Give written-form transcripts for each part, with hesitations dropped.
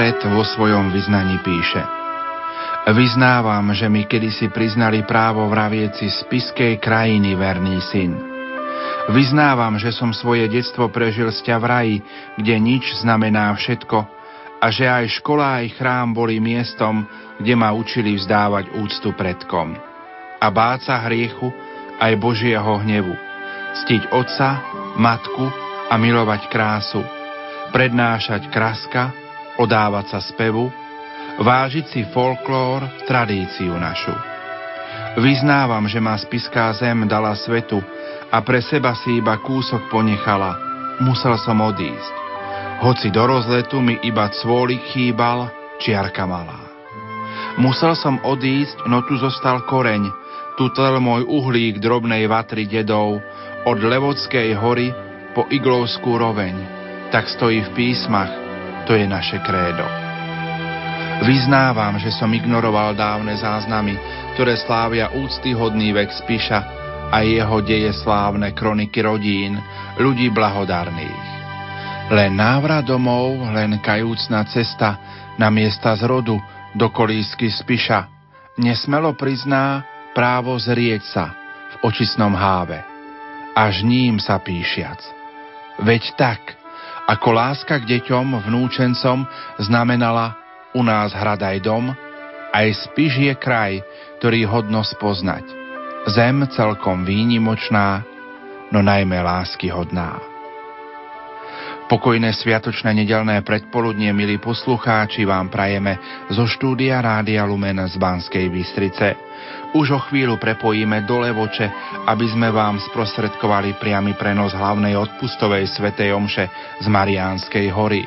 Petret vo svojom vyznaní píše: Vyznávam, že mi kedysi priznali právo vravieť si spišskej krajiny verný syn. Vyznávam, že som svoje detstvo prežil sťa v raji, kde nič znamená všetko, a že aj škola, aj chrám boli miestom, kde ma učili vzdávať úctu predkom. A báť sa hriechu, aj Božieho hnevu, ctiť otca, matku a milovať krásu, prednášať kraska, odávať sa spevu, vážiť si folklór, tradíciu našu. Vyznávam, že ma spišská zem dala svetu a pre seba si iba kúsok ponechala, musel som odísť. Hoci do rozletu mi iba cvôlik chýbal, čiarka malá. Musel som odísť, no tu zostal koreň, tu tlel môj uhlík drobnej vatry dedov, od Levočskej hory po Iglovskú roveň, tak stojí v písmach, to je naše krédo. Vyznávam, že som ignoroval dávne záznamy, ktoré slávia úctyhodný vek Spiša a jeho dejeslávne kroniky rodín, ľudí blahodárnych. Len návrat domov, len kajúcna cesta na miesta zrodu do kolísky Spiša nesmelo prizná právo zrieť sa v očistnom háve, až ním sa píšiac. Veď tak, ako láska k deťom, vnúčencom znamenala u nás hradaj dom, aj Spiš je kraj, ktorý hodno spoznať. Zem celkom výnimočná, no najmä láskyhodná. Pokojné sviatočné nedeľné predpoludnie, milí poslucháči, vám prajeme zo štúdia Rádia Lumen z Banskej Bystrice. Už o chvíľu prepojíme do Levoče, aby sme vám sprostredkovali priamy prenos hlavnej odpustovej svätej omše z Mariánskej hory.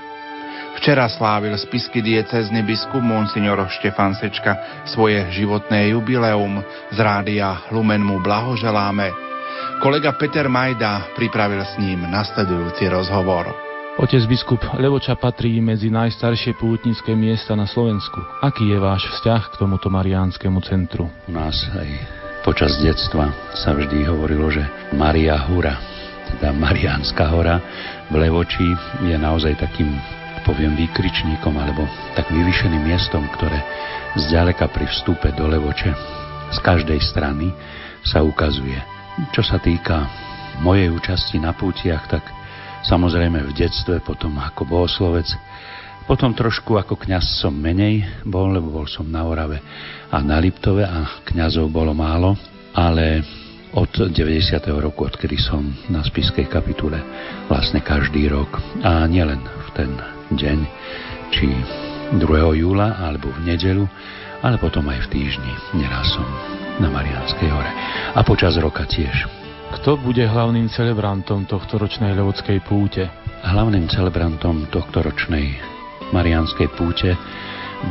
Včera slávil spišský diecézny biskup monsignor Štefan Sečka svoje životné jubileum. Z Rádia Lumen mu blahoželáme. Kolega Peter Majda pripravil s ním nasledujúci rozhovor. Otec biskup, Levoča patrí medzi najstaršie pútnické miesta na Slovensku. Aký je váš vzťah k tomuto mariánskemu centru? U nás aj počas detstva sa vždy hovorilo, že Maria Hura, teda Mariánska hora v Levoči, je naozaj takým, poviem, výkričníkom alebo tak vyvyšeným miestom, ktoré zďaleka pri vstupe do Levoče z každej strany sa ukazuje. Čo sa týka mojej účasti na pútiach, tak samozrejme v detstve, potom ako bohoslovec, potom trošku ako kňaz som menej bol, lebo bol som na Orave a na Liptove a kňazov bolo málo, ale od 90. roku, odkedy som na spišskej kapitule vlastne každý rok a nielen v ten deň, či 2. júla, alebo v nedeľu, ale potom aj v týždni. Neraz som na Mariánskej hore. A počas roka tiež. Kto bude hlavným celebrantom tohtoročnej levočskej púte? Hlavným celebrantom tohtoročnej Mariánskej púte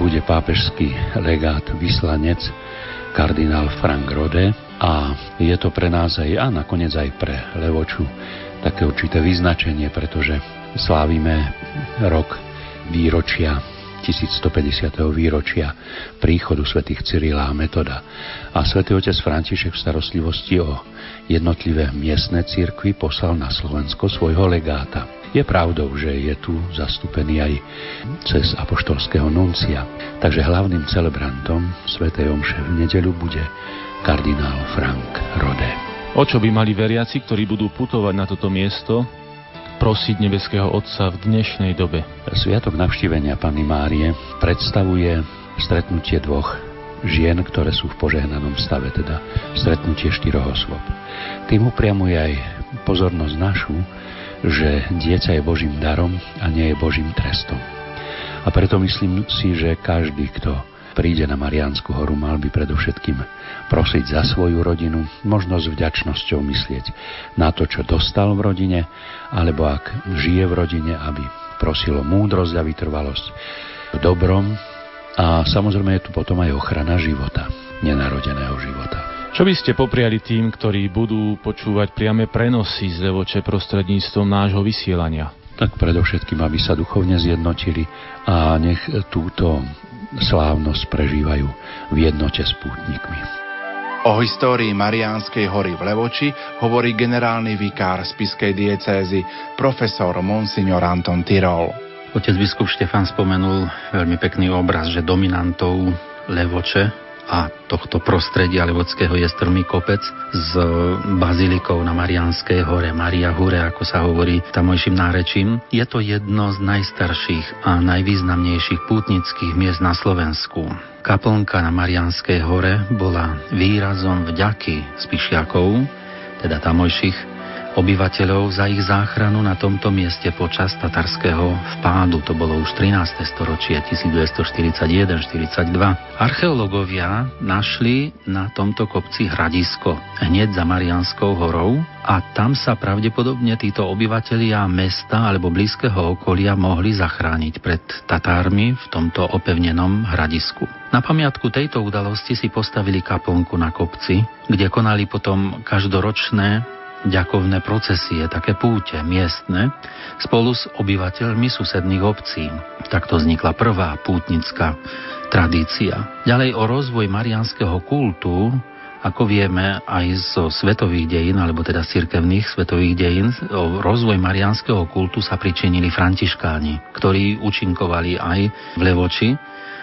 bude pápežský legát, vyslanec, kardinál Franc Rodé, a je to pre nás aj, a nakoniec aj pre Levoču, také určité vyznačenie, pretože slávime rok výročia, 1150. výročia príchodu svätých Cyrila a Metoda. A svätý otec František v starostlivosti o jednotlivé miestne cirkvi poslal na Slovensko svojho legáta. Je pravdou, že je tu zastúpený aj cez apoštolského nuncia. Takže hlavným celebrantom svätej omše v nedeľu bude kardinál Franc Rodé. O čo by mali veriaci, ktorí budú putovať na toto miesto, prosiť nebeského Otca v dnešnej dobe? Sviatok navštívenia Panny Márie predstavuje stretnutie dvoch žien, ktoré sú v požehnanom stave, teda stretnutie štyroch osôb. Tým upriamuje aj pozornosť našu, že dieťa je Božím darom a nie je Božím trestom. A preto myslím si, že každý, kto príde na Mariánsku horu, mal by predovšetkým prosiť za svoju rodinu, možno s vďačnosťou myslieť na to, čo dostal v rodine, alebo ak žije v rodine, aby prosilo múdrosť a vytrvalosť v dobrom. A samozrejme je tu potom aj ochrana života, nenarodeného života. Čo by ste popriali tým, ktorí budú počúvať priame prenosy z Levoče prostredníctvom nášho vysielania? Tak predovšetkým, aby sa duchovne zjednotili a nech túto slávnosť prežívajú v jednote s pútnikmi. O histórii Mariánskej hory v Levoči hovorí generálny vikár spišskej diecézy profesor monsignor Anton Tyrol. Otec biskup Štefan spomenul veľmi pekný obraz, že dominantou Levoče a tohto prostredia levočského je strmý kopec s bazilikou na Mariánskej hore, Maria Hure, ako sa hovorí tamojším nárečím. Je to jedno z najstarších a najvýznamnejších pútnických miest na Slovensku. Kaplnka na Mariánskej hore bola výrazom vďaky Spišiakov, teda tamojších obyvateľov, za ich záchranu na tomto mieste počas tatarského vpádu. To bolo už 13. storočie, 1241-42. Archeológovia našli na tomto kopci hradisko hneď za Mariánskou horou a tam sa pravdepodobne títo obyvatelia mesta alebo blízkeho okolia mohli zachrániť pred Tatármi v tomto opevnenom hradisku. Na pamiatku tejto udalosti si postavili kaplnku na kopci, kde konali potom každoročné ďakovné procesie, také púte miestne, spolu s obyvateľmi susedných obcí. Takto vznikla prvá pútnická tradícia. Ďalej o rozvoj mariánskeho kultu, ako vieme aj zo svetových dejín, alebo teda z cirkevných svetových dejín, o rozvoj mariánskeho kultu sa pričinili františkáni, ktorí účinkovali aj v Levoči,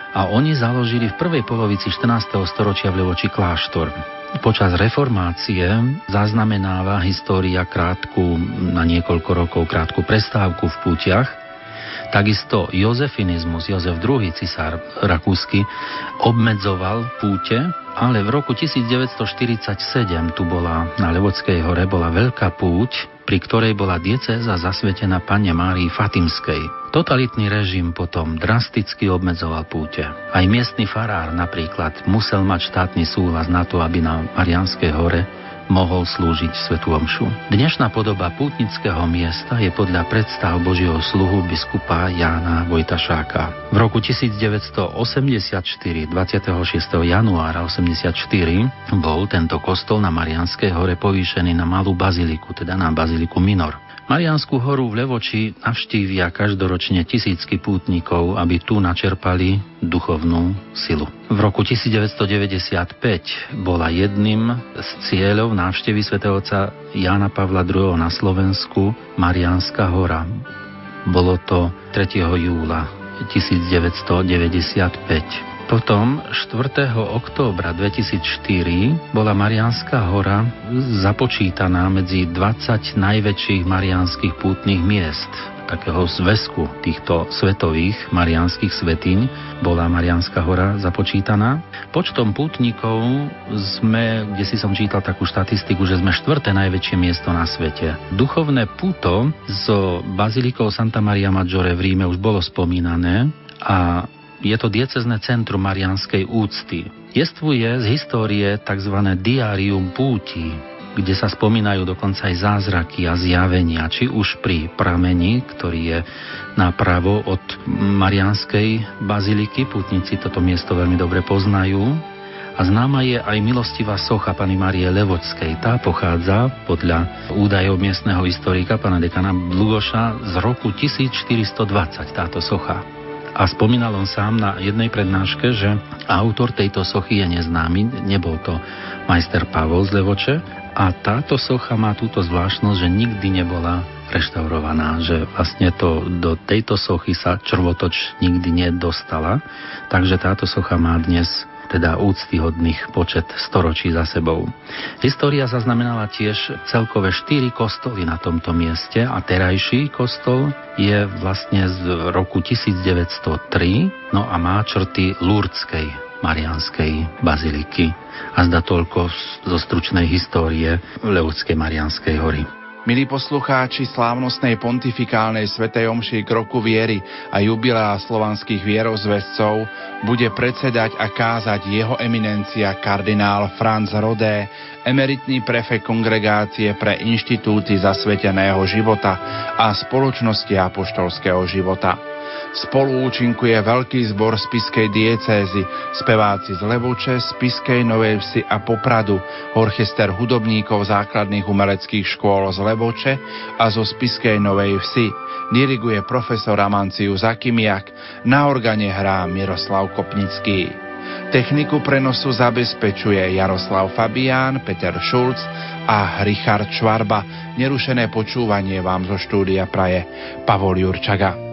a oni založili v prvej polovici 14. storočia v Levoči kláštor. Počas reformácie zaznamenáva história krátku, na niekoľko rokov krátku prestávku v pútiach. Takisto jozefinizmus, Jozef II, cisár rakúsky, obmedzoval púte, ale v roku 1947 tu bola na Levočskej hore bola veľká púť, pri ktorej bola diecéza zasvetená Panne Márii Fatimskej. Totalitný režim potom drasticky obmedzoval púte. Aj miestny farár napríklad musel mať štátny súhlas na to, aby na Mariánskej hore mohol slúžiť svätú omšu. Dnešná podoba pútnického miesta je podľa predstav Božieho sluhu biskupa Jána Vojtašáka. V roku 1984, 26. januára 1984, bol tento kostol na Mariánskej hore povýšený na malú baziliku, teda na baziliku minor. Mariánsku horu v Levoči navštívia každoročne tisícky pútnikov, aby tu načerpali duchovnú silu. V roku 1995 bola jedným z cieľov návštevy svätého otca Jána Pavla II. Na Slovensku Mariánska hora. Bolo to 3. júla 1995. Potom 4. októbra 2004 bola Mariánska hora započítaná medzi 20 najväčších mariánskych pútnych miest. Takého zväzku týchto svetových mariánskych svätyň bola Mariánska hora započítaná. Počtom pútnikov sme, kde si som čítal takú štatistiku, že sme 4. najväčšie miesto na svete. Duchovné puto so bazilikou Santa Maria Maggiore v Ríme už bolo spomínané a je to diecézne centrum mariánskej úcty. Jestvuje z histórie tzv. Diarium púti, kde sa spomínajú dokonca aj zázraky a zjavenia, či už pri prameni, ktorý je napravo od Mariánskej baziliky. Pútnici toto miesto veľmi dobre poznajú. A známa je aj milostivá socha Panny Márie Levočskej. Tá pochádza podľa údajov miestneho historika pana dekana Blugoša z roku 1420 táto socha. A spomínal on sám na jednej prednáške, že autor tejto sochy je neznámy, nebol to majster Pavol z Levoče, a táto socha má túto zvláštnosť, že nikdy nebola reštaurovaná, že vlastne to do tejto sochy sa črvotoč nikdy nedostala, takže táto socha má dnes teda úctyhodných počet storočí za sebou. História zaznamenala tiež celkové 4 kostoly na tomto mieste a terajší kostol je vlastne z roku 1903, no a má črty Lurdskej mariánskej baziliky. A zdá toľko zo stručnej histórie Levočskej Mariánskej hory. Milí poslucháči slávnostnej pontifikálnej svätej omši k roku viery a jubilea slovanských vierozväzcov bude predsedať a kázať jeho eminencia kardinál Franc Rodé, emeritný prefekt Kongregácie pre inštitúty zasveteného života a spoločnosti apoštolského života. Spoluúčinkuje veľký zbor Spišskej diecézy, speváci z Levoče, Spišskej Novej Vsi a Popradu, orchester hudobníkov základných umeleckých škôl z Levoče a zo Spišskej Novej Vsi. Diriguje profesor Amanciu Zakimiak, na organe hrá Miroslav Kopnický. Techniku prenosu zabezpečuje Jaroslav Fabián, Peter Šulc a Richard Švarba. Nerušené počúvanie vám zo štúdia praje Pavol Jurčaga.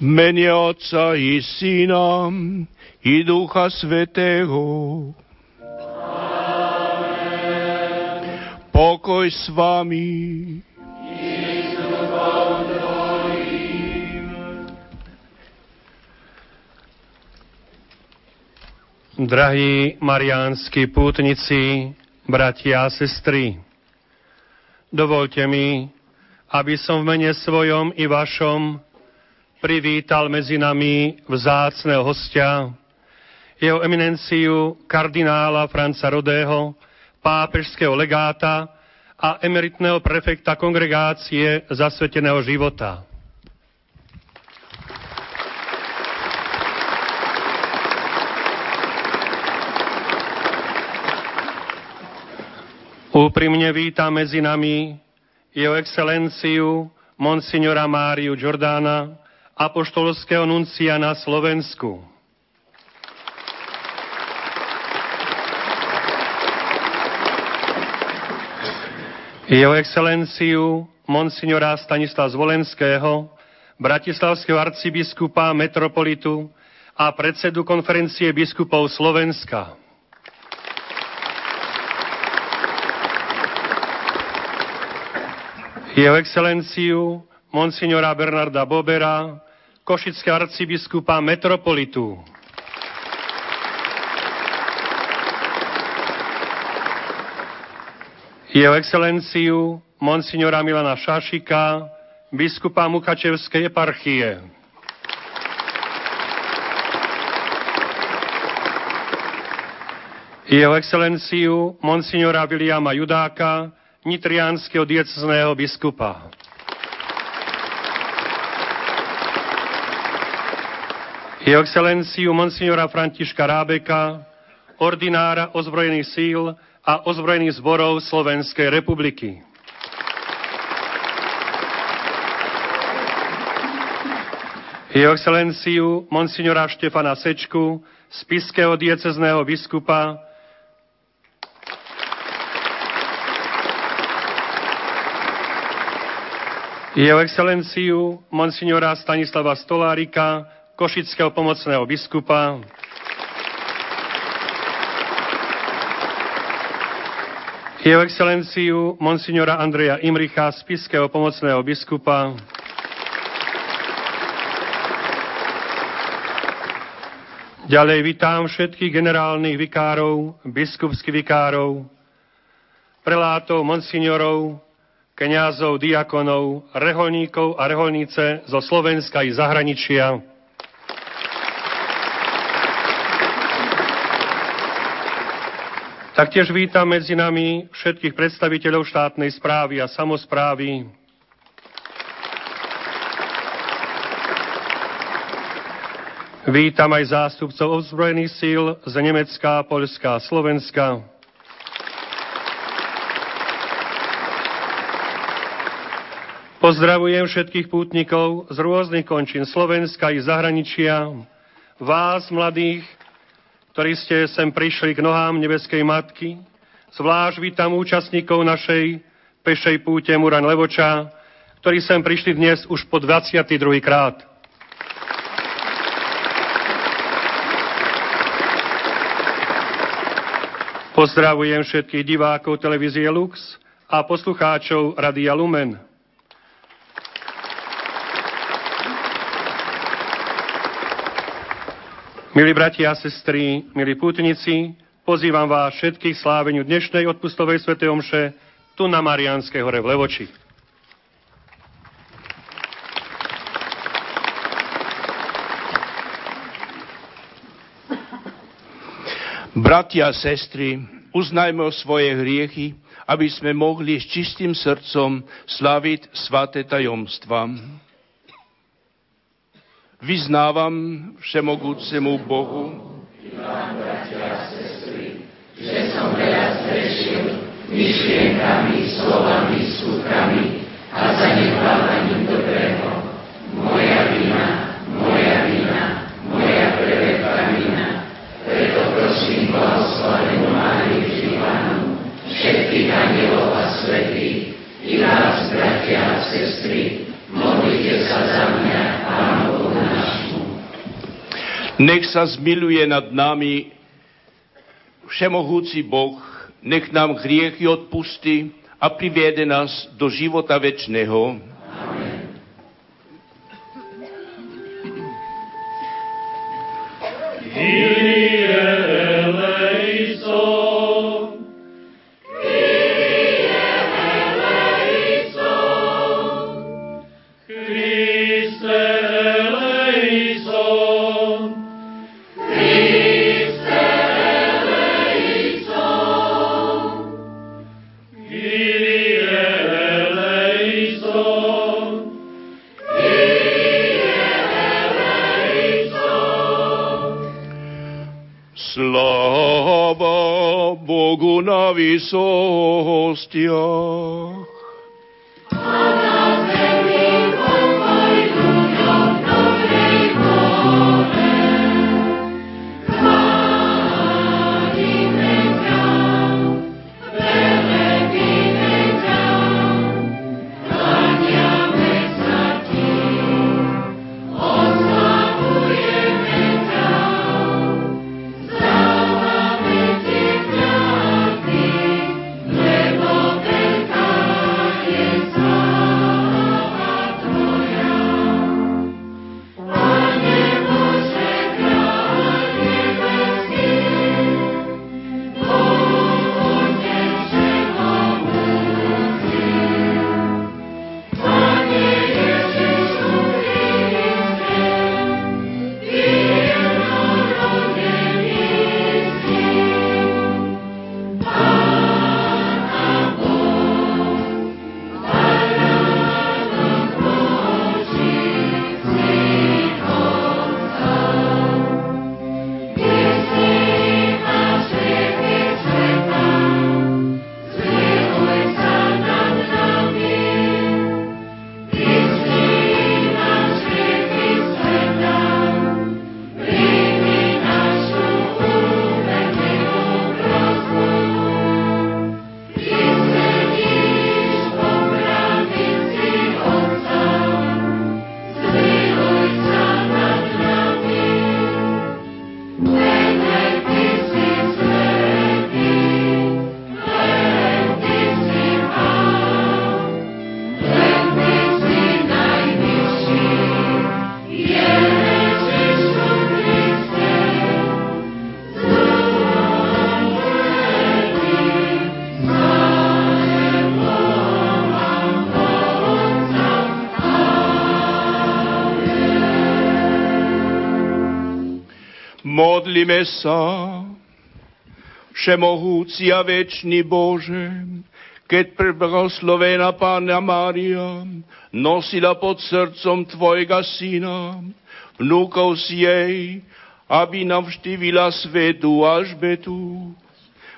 mene Otca i Syna i Ducha Svätého. Amen. Pokoj s vami. Drahí mariánski pútnici, bratia a sestry, dovoľte mi, aby som v mene svojom i vašom privítal medzi nami vzácneho hostia, jeho eminenciu kardinála Franca Rodého, pápežského legáta a emeritného prefekta Kongregácie zasveteného života. Úprimne vítam medzi nami jeho excelenciu monsignora Máriu Giordana, apoštolského nuncia na Slovensku. Jeho excelenciu monsignora Stanislava Zvolenského, bratislavského arcibiskupa, metropolitu a predsedu konferencie biskupov Slovenska. Jeho excelenciu monsignora Bernarda Bobera, košického arcibiskupa metropolitu. Jeho excelenciu monsignora Milana Šašika, biskupa Mukačevskej eparchie. Jeho excelenciu monsignora Viliama Judáka, nitrianskeho diecézneho biskupa. Jeho excelenciu monsignora Františka Rábeka, ordinára ozbrojených síl a ozbrojených zborov Slovenskej republiky. Jeho excelenciu monsignora Štefana Sečku, spišského diecézneho biskupa. Jeho excelenciu monsignora Stanislava Stolárika, košického pomocného biskupa. Jeho excelenciu monsignora Andreja Imricha, spišského pomocného biskupa. Ďalej vítam všetkých generálnych vikárov, biskupských vikárov, prelátov, monsignorov, kňazov, diakonov, reholníkov a reholnice zo Slovenska i zahraničia. Taktiež vítam medzi nami všetkých predstaviteľov štátnej správy a samosprávy, vítam aj zástupcov ozbrojených síl z Nemecka, Poľska a Slovenska. Pozdravujem všetkých pútnikov z rôznych končín Slovenska i zahraničia, vás, mladých, ktorí ste sem prišli k nohám nebeskej matky, zvlášť vítam účastníkov našej pešej púte Murán Levoča, ktorí sem prišli dnes už po 22. krát. Pozdravujem všetkých divákov televízie Lux a poslucháčov Rádia Lumen. Milí bratia a sestry, milí pútnici, pozývam vás všetkých k sláveniu dnešnej odpustovej svätej omše tu na Mariánskej hore v Levoči. Bratia a sestry, uznajme svoje hriechy, aby sme mohli s čistým srdcom sláviť sväté tajomstvá. Vyznávam všemohúcemu Bohu, vám, bratia a sestry, že som veľa zhrešil myšlienkami, slovami, skutkami a zanedbávaním dobrého. Moja prelepa vina. Preto prosím blahoslavenú Máriu Živanu, všetkých anielov a svätých, i vás, bratia a sestry, modlite sa za mňa, Pánu Bohu. Nech sa zmiluje nad nami všemohúci Boh, nech nám hriechy odpustí a privede nás do života večného. Amen. Na vysostiach. A na zemi pokoj ľuďom dobrej vôle. Chválime ťa, velebíme ťa, klaniame sa ti, oslavujeme ťa. Modlíme sa, všemohúci a večný Bože, keď prebлагословená Panna Mária nosila pod srdcom Tvojega Syna, vnúkov si jej, aby navštívila svetu Alžbetu.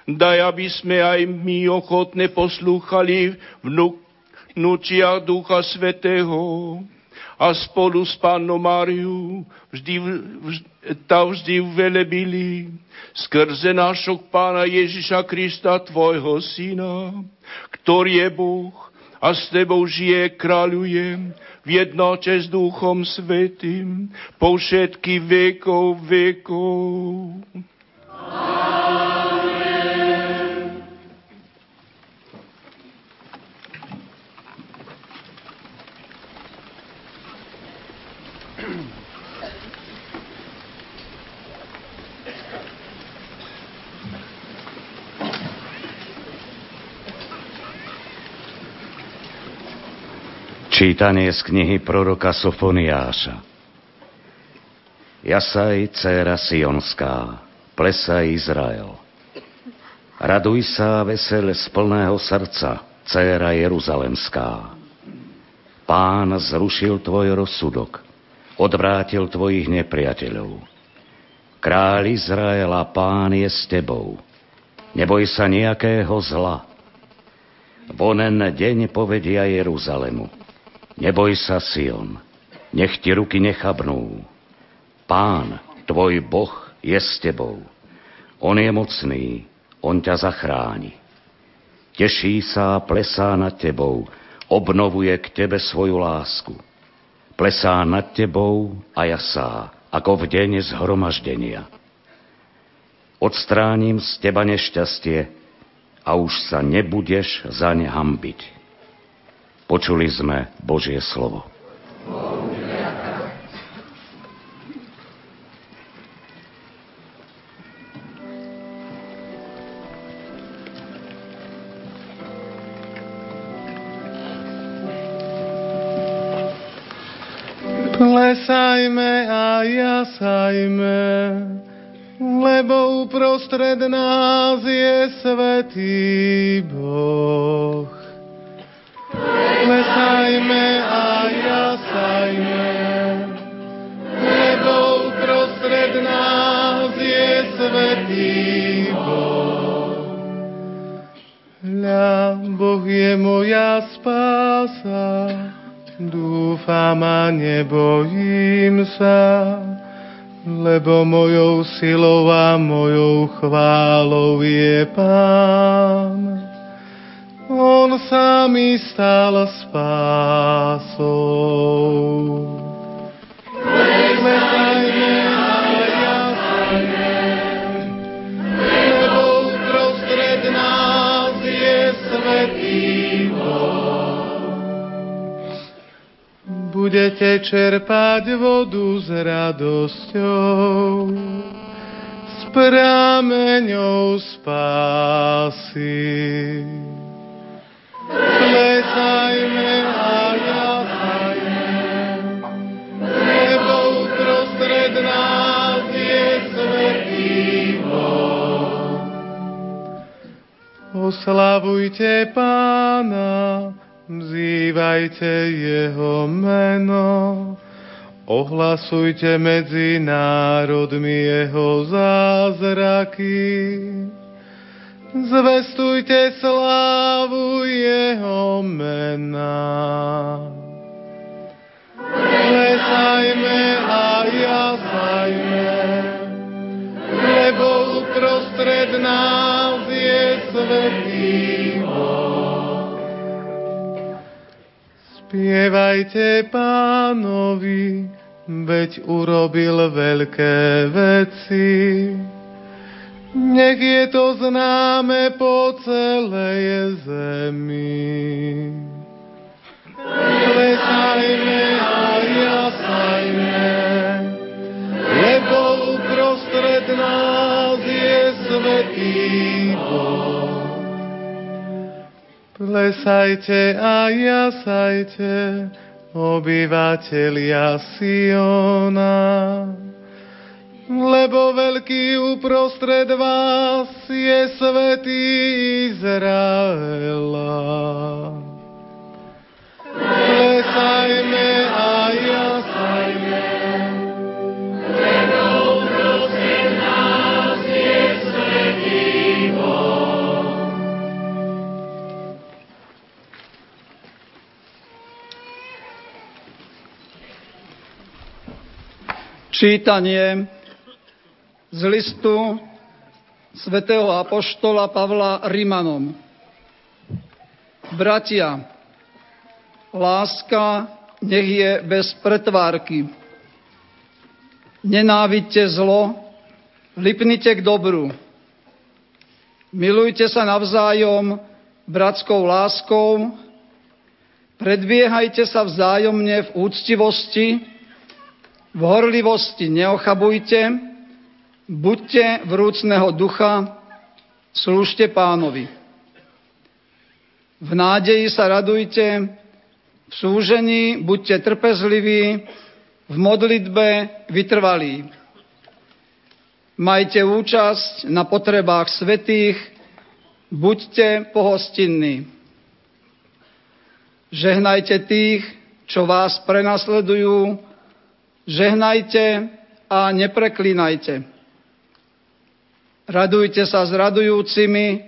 Daj, aby sme aj my ochotne poslúchali vnúčia Ducha Svätého a spolu s Pannou Máriou vždy velebili skrze našho Pána Ježiša Krista, Tvojho Syna, ktorý je Boh a s Tebou žije, kráľuje v jednote s Duchom Svätým po všetky vekov vekov. Amen. Čítanie z knihy proroka Sofoniáša. Jasaj, dcéra Sionská, plesaj, Izrael. Raduj sa, vesel z plného srdca, dcéra Jeruzalemská. Pán zrušil tvoj rozsudok, odvrátil tvojich nepriateľov. Kráľ Izraela, Pán je s tebou. Neboj sa nejakého zla. Vonen deň povedia Jeruzalemu: Neboj sa, Sion, nech ti ruky nechabnú. Pán, tvoj Boh, je s tebou. On je mocný, on ťa zachráni. Teší sa a plesá nad tebou, obnovuje k tebe svoju lásku. Plesá nad tebou a jasá, ako v deň zhromaždenia. Odstránim z teba nešťastie a už sa nebudeš zaň hanbiť. Počuli sme Božie slovo. Plesajme a jasajme, lebo uprostred nás je svätý Boh. Plesajme a jasajme, lebo uprostred nás je svätý Boh. Hľa, Boh je moja spása, dúfam a nebojím sa, lebo mojou silou a mojou chválou je Pán. On sa mi stal spásou. Budete čerpať vodu s radosťou, s prameňou spásy. Plesajme a jasajme, lebo uprostred nás je svätý Boh. Oslavujte Pána, vzývajte jeho meno, ohlasujte medzi národmi jeho zázraky, zvestujte slávu jeho mena. Plesajme a jasajme, lebo uprostred nás je svätý Boh. Spievajte Pánovi, veď urobil veľké veci. Nech je to známe po celej zemi. Plesajme a jasajme, lebo uprostred nás je svätý Boh. Plesajte a jasajte, obyvatelia Siona, lebo veľký uprostred vás je svätý Izraela. Plesajme a jasajme, lebo uprostred nás je svätý Boh. Čítanie z listu svätého apoštola Pavla Rimanom. Bratia, láska nech je bez pretvárky. Nenávidte zlo, lipnite k dobru. Milujte sa navzájom bratskou láskou, predbiehajte sa vzájomne v úctivosti, v horlivosti neochabujte, buďte vrúcneho ducha, slúžte Pánovi. V nádeji sa radujte, v súžení buďte trpezliví, v modlitbe vytrvalí. Majte účasť na potrebách svätých, buďte pohostinní. Žehnajte tých, čo vás prenasledujú, žehnajte a nepreklínajte. Radujte sa s radujúcimi,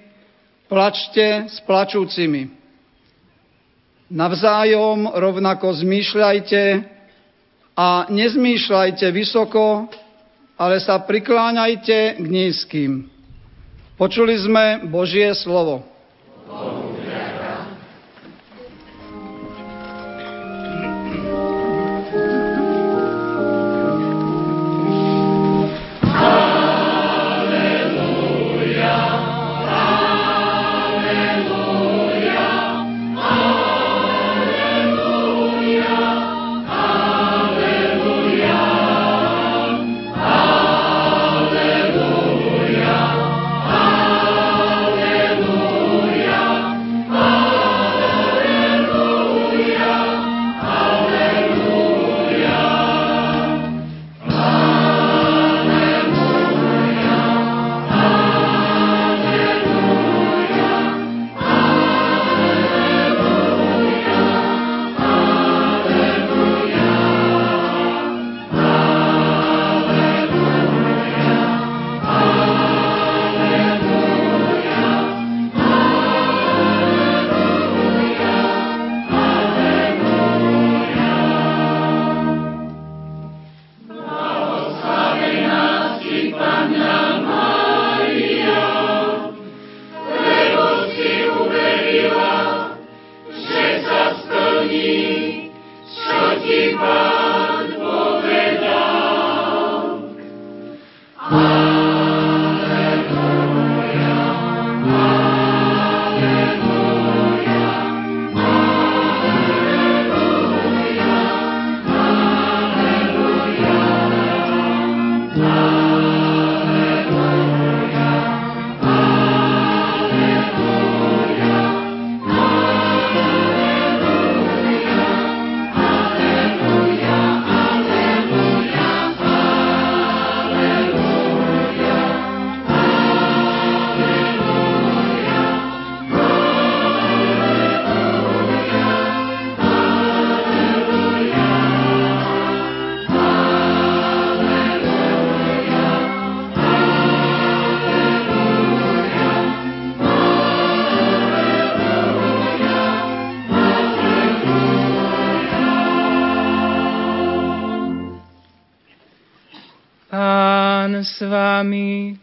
plačte s plačúcimi. Navzájom rovnako zmýšľajte a nezmýšľajte vysoko, ale sa prikláňajte k nízkym. Počuli sme Božie slovo. vami.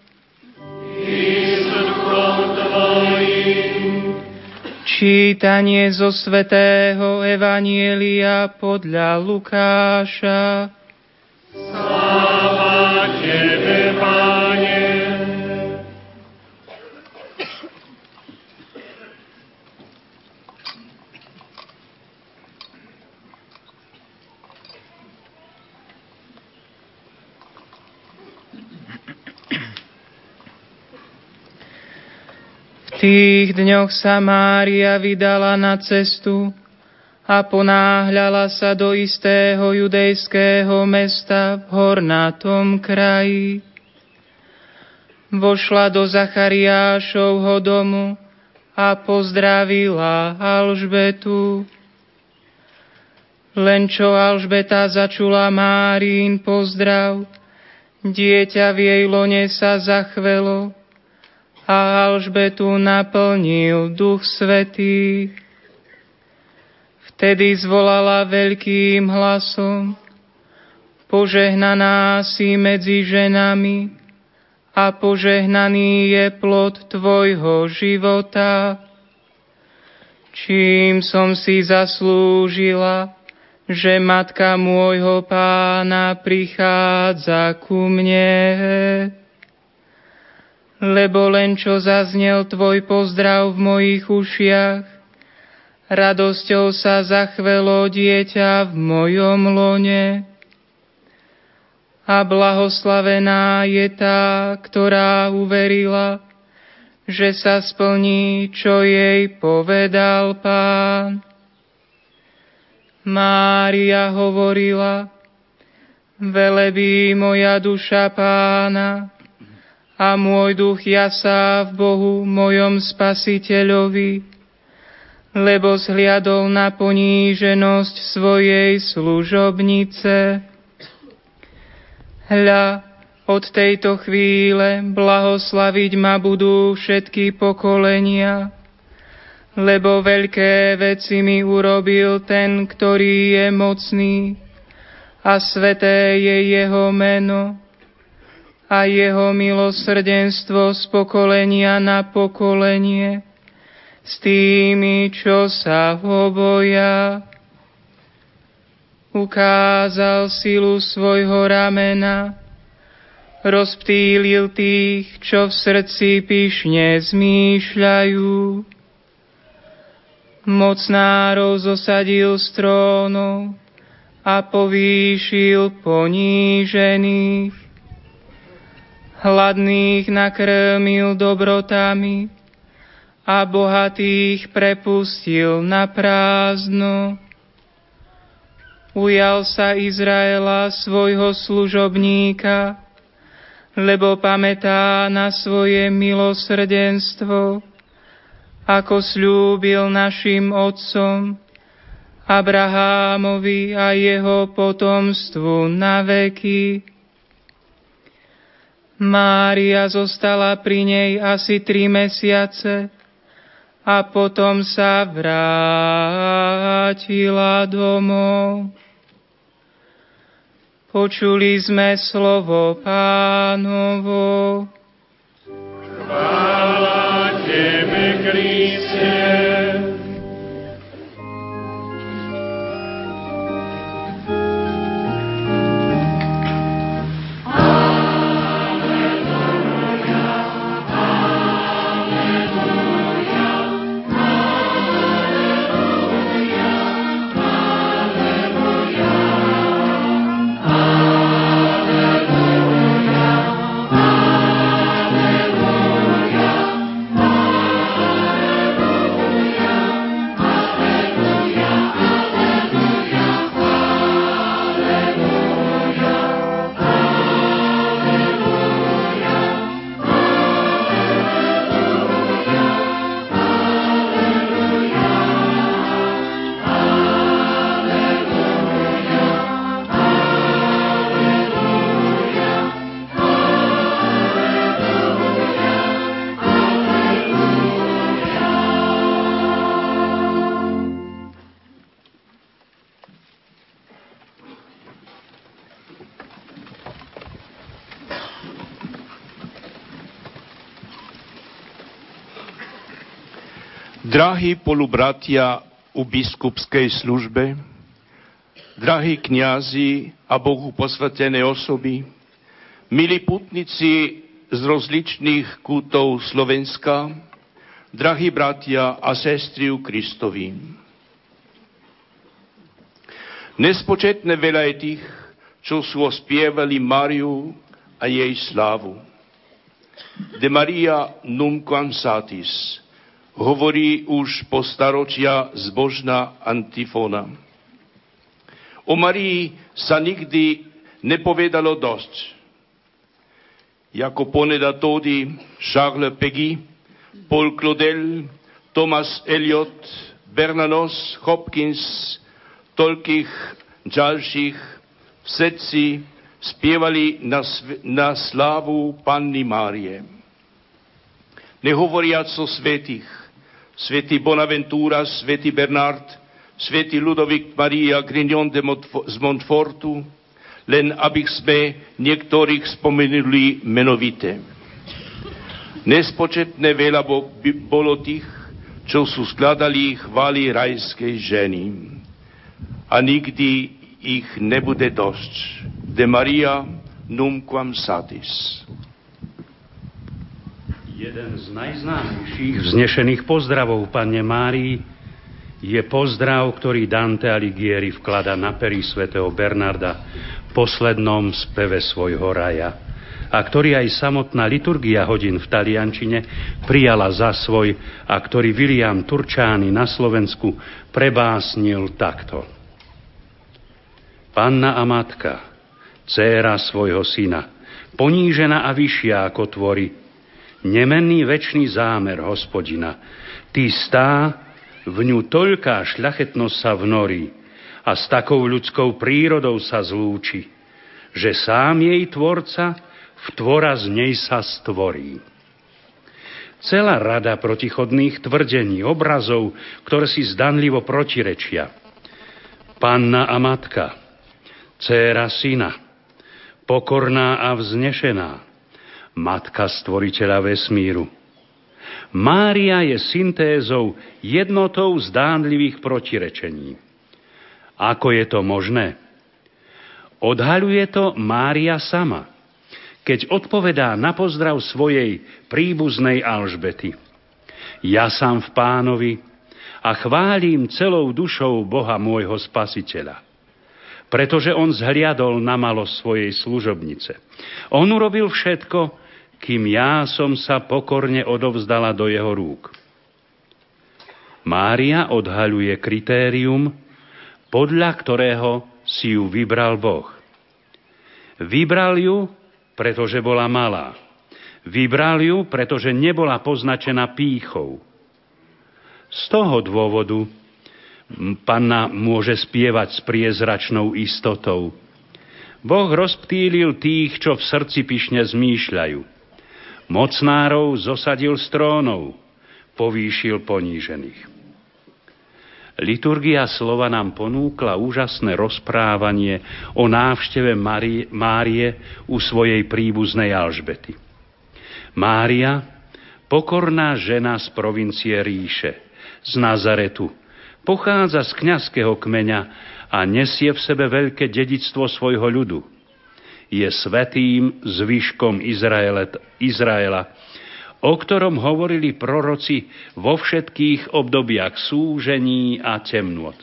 Čítanie zo svätého Evanjelia podľa Lukáša. Sláva tebe, Pane. V tých dňoch sa Mária vydala na cestu a ponáhľala sa do istého judejského mesta v hornatom kraji. Vošla do Zachariášovho domu a pozdravila Alžbetu. Len čo Alžbeta začula Márin pozdrav, dieťa v jej lone sa zachvelo a Alžbetu naplnil Duch Svätý. Vtedy zvolala veľkým hlasom: Požehnaná si medzi ženami a požehnaný je plod tvojho života. Čím som si zaslúžila, že matka môjho Pána prichádza ku mne? Lebo len čo zaznel tvoj pozdrav v mojich ušiach, radosťou sa zachvelo dieťa v mojom lone. A blahoslavená je tá, ktorá uverila, že sa splní, čo jej povedal Pán. Mária hovorila: Velebí moja duša Pána, a môj duch jasá v Bohu, mojom Spasiteľovi, lebo zhliadol na poníženosť svojej služobnice. Hľa, od tejto chvíle blahoslaviť ma budú všetky pokolenia, lebo veľké veci mi urobil ten, ktorý je mocný, a sveté je jeho meno. A jeho milosrdenstvo z pokolenia na pokolenie s tými, čo sa ho boja. Ukázal silu svojho ramena, rozptýlil tých, čo v srdci pyšne zmýšľajú. Mocnárov zosadil z trónov a povýšil ponížených. Hladných nakrmil dobrotami a bohatých prepustil na prázdno. Ujal sa Izraela svojho služobníka, lebo pamätá na svoje milosrdenstvo, ako sľúbil našim otcom, Abrahámovi a jeho potomstvu na veky. Mária zostala pri nej asi 3 mesiace a potom sa vrátila domov. Počuli sme slovo Pánovo. Chvála tebe, Kriste. Drahí polubratia u biskupskej službe, drahí kňazi a Bohu posvätené osoby, milí putnici z rozličných kútov Slovenska, drahí bratia a sestry u Kristovi. Nespočetne veľa je tých, čo sú ospievali Máriu a jej slávu. De Maria numquam satis. Hovorí už po staročia zbožná antifona. O Marii sa nikdy nepovedalo dosť. Jako poneda Todi, Charles Peggy, Paul Claudel, Thomas Eliot, Bernanos, Hopkins, toľkých ďalších, všetci spievali na slávu Panny Márie. Nehovoriac o svätých, Svätý Bonaventura, Svätý Bernard, Svätý Ludovík Maria Grignon z Montfortu, len aby sme niektorých spomenuli menovite. Nespočetne veľa bolo tých, čo sú skladali chvály rajskej ženy. A nikdy ich nebude dosť. De Maria numquam satis. Jeden z najznámejších vznešených pozdravov Panne Márii je pozdrav, ktorý Dante Alighieri vklada na pery svätého Bernarda v poslednom speve svojho raja a ktorý aj samotná liturgia hodín v taliančine prijala za svoj a ktorý Viliam Turčány na Slovensku prebásnil takto. Panna a matka, dcéra svojho syna, ponížená a vyššia ako tvory, nemenný večný zámer Hospodina. Ty stá, v ňu toľká šľachetnosť sa vnorí a s takou ľudskou prírodou sa zlúči, že sám jej tvorca v tvora z nej sa stvorí. Celá rada protichodných tvrdení, obrazov, ktoré si zdanlivo protirečia. Panna a matka, dcéra syna, pokorná a vznešená, Matka stvoriteľa vesmíru. Mária je syntézou jednotou zdánlivých protirečení. Ako je to možné? Odhaľuje to Mária sama, keď odpovedá na pozdrav svojej príbuznej Alžbety. Ja som v Pánovi a chválim celou dušou Boha môjho Spasiteľa. Pretože on zhliadol na malosť svojej služobnice. On urobil všetko, kým ja som sa pokorne odovzdala do jeho rúk. Mária odhaľuje kritérium, podľa ktorého si ju vybral Boh. Vybral ju, pretože bola malá. Vybral ju, pretože nebola poznačená pýchou. Z toho dôvodu Panna môže spievať s priezračnou istotou. Boh rozptýlil tých, čo v srdci pyšne zmýšľajú. Mocnárov zosadil z trónov, povýšil ponížených. Liturgia slova nám ponúkla úžasné rozprávanie o návšteve Márie u svojej príbuznej Alžbety. Mária, pokorná žena z provincie Ríše, z Nazaretu, pochádza z kňazského kmeňa a nesie v sebe veľké dedičstvo svojho ľudu. Je svätým zvyškom Izraela, o ktorom hovorili proroci vo všetkých obdobiach súžení a temnôt.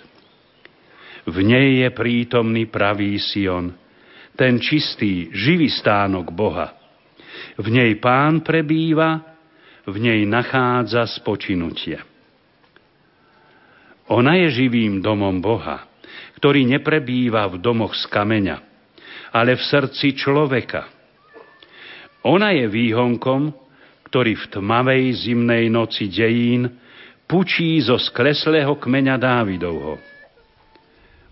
V nej je prítomný pravý Sion, ten čistý, živý stánok Boha. V nej Pán prebýva, v nej nachádza spočinutie. Ona je živým domom Boha, ktorý neprebýva v domoch z kameňa, ale v srdci človeka. Ona je výhonkom, ktorý v tmavej zimnej noci dejín pučí zo skleslého kmeňa Dávidovho.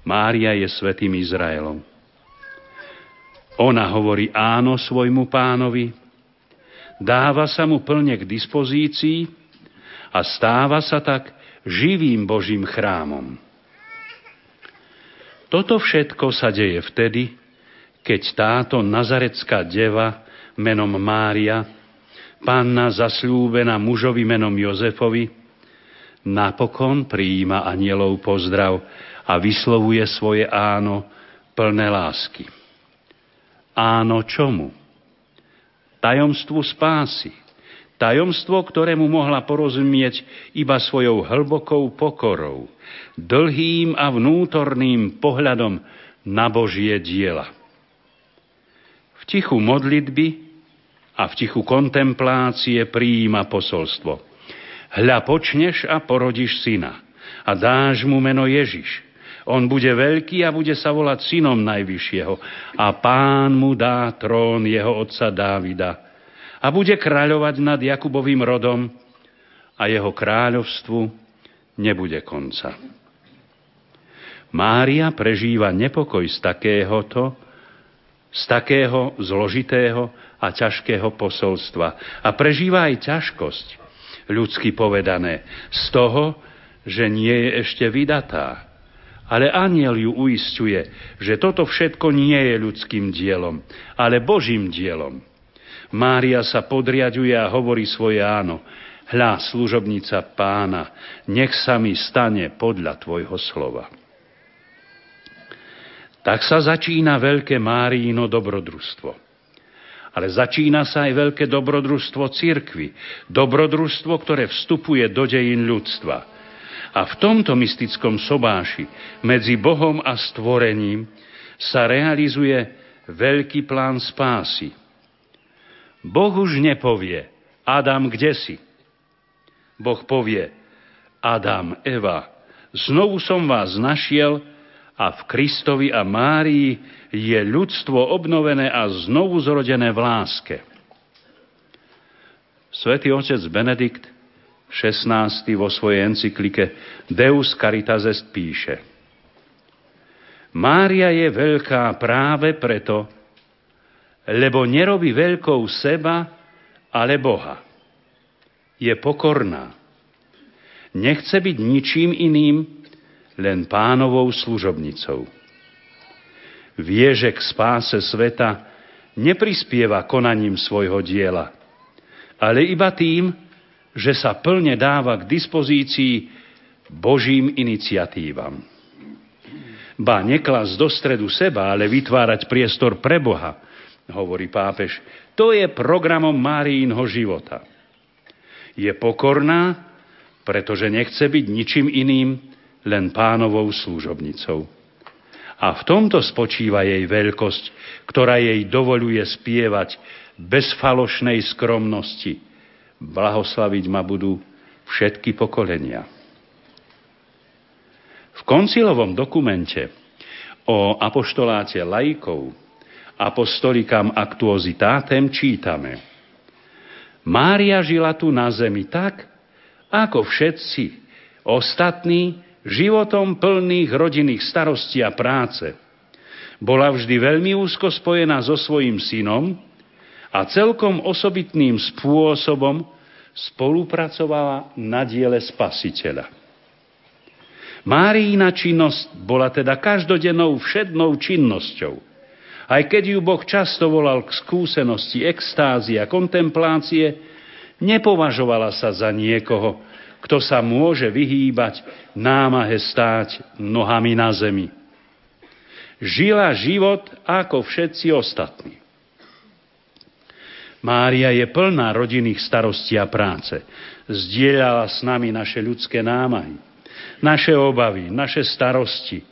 Mária je svätým Izraelom. Ona hovorí áno svojmu Pánovi, dáva sa mu plne k dispozícii a stáva sa tak živým Božím chrámom. Toto všetko sa deje vtedy, keď táto nazarecká deva menom Mária, panna zasľúbená mužovi menom Jozefovi, napokon prijíma anielov pozdrav a vyslovuje svoje áno plné lásky. Áno čomu? Tajomstvu spásy. Tajomstvo, ktorému mohla porozumieť iba svojou hlbokou pokorou, dlhým a vnútorným pohľadom na Božie diela. V tichu modlitby a v tichu kontemplácie prijíma posolstvo. Hľa, počneš a porodiš syna a dáš mu meno Ježiš. On bude veľký a bude sa volať synom Najvyššieho a Pán mu dá trón jeho otca Dávida a bude kráľovať nad Jakubovým rodom a jeho kráľovstvu nebude konca. Mária prežíva nepokoj z takého zložitého a ťažkého posolstva a prežíva aj ťažkosť, ľudsky povedané, z toho, že nie je ešte vydatá. Ale anjel ju uisťuje, že toto všetko nie je ľudským dielom, ale Božím dielom. Mária sa podriaďuje a hovorí svoje áno. Hľa, služobnica Pána, nech sa mi stane podľa tvojho slova. Tak sa začína veľké Máriino dobrodružstvo. Ale začína sa aj veľké dobrodružstvo cirkvi, dobrodružstvo, ktoré vstupuje do dejín ľudstva. A v tomto mystickom sobáši medzi Bohom a stvorením sa realizuje veľký plán spásy. Boh už nepovie, Adam, kde si? Boh povie, Adam, Eva, znovu som vás našiel a v Kristovi a Márii je ľudstvo obnovené a znovu zrodené v láske. Svätý otec Benedikt 16. vo svojej encyklike Deus Caritas Est píše: Mária je veľká práve preto, lebo nerobí veľkou seba, ale Boha. Je pokorná. Nechce byť ničím iným, len Pánovou služobnicou. Vie, že k spáse sveta neprispieva konaním svojho diela, ale iba tým, že sa plne dáva k dispozícii Božím iniciatívam. Ba neklas do stredu seba, ale vytvárať priestor pre Boha, hovorí pápež. To je programom Máriinho života. Je pokorná, pretože nechce byť ničím iným, len Pánovou služobnicou. A v tomto spočíva jej veľkosť, ktorá jej dovoluje spievať bez falošnej skromnosti: Blahoslaviť ma budú všetky pokolenia. V koncilovom dokumente o apoštoláte laikov Apostolicam Actuositatem čítame: Mária žila tu na zemi tak, ako všetci ostatní, životom plných rodinných starostí a práce. Bola vždy veľmi úzko spojená so svojím synom a celkom osobitným spôsobom spolupracovala na diele Spasiteľa. Máriina činnosť bola teda každodennou všednou činnosťou. Aj keď ju Boh často volal k skúsenosti extázie a kontemplácie, nepovažovala sa za niekoho, kto sa môže vyhýbať námahe stáť nohami na zemi. Žila život ako všetci ostatní. Mária je plná rodinných starostí a práce. Zdieľala s nami naše ľudské námahy, naše obavy, naše starosti,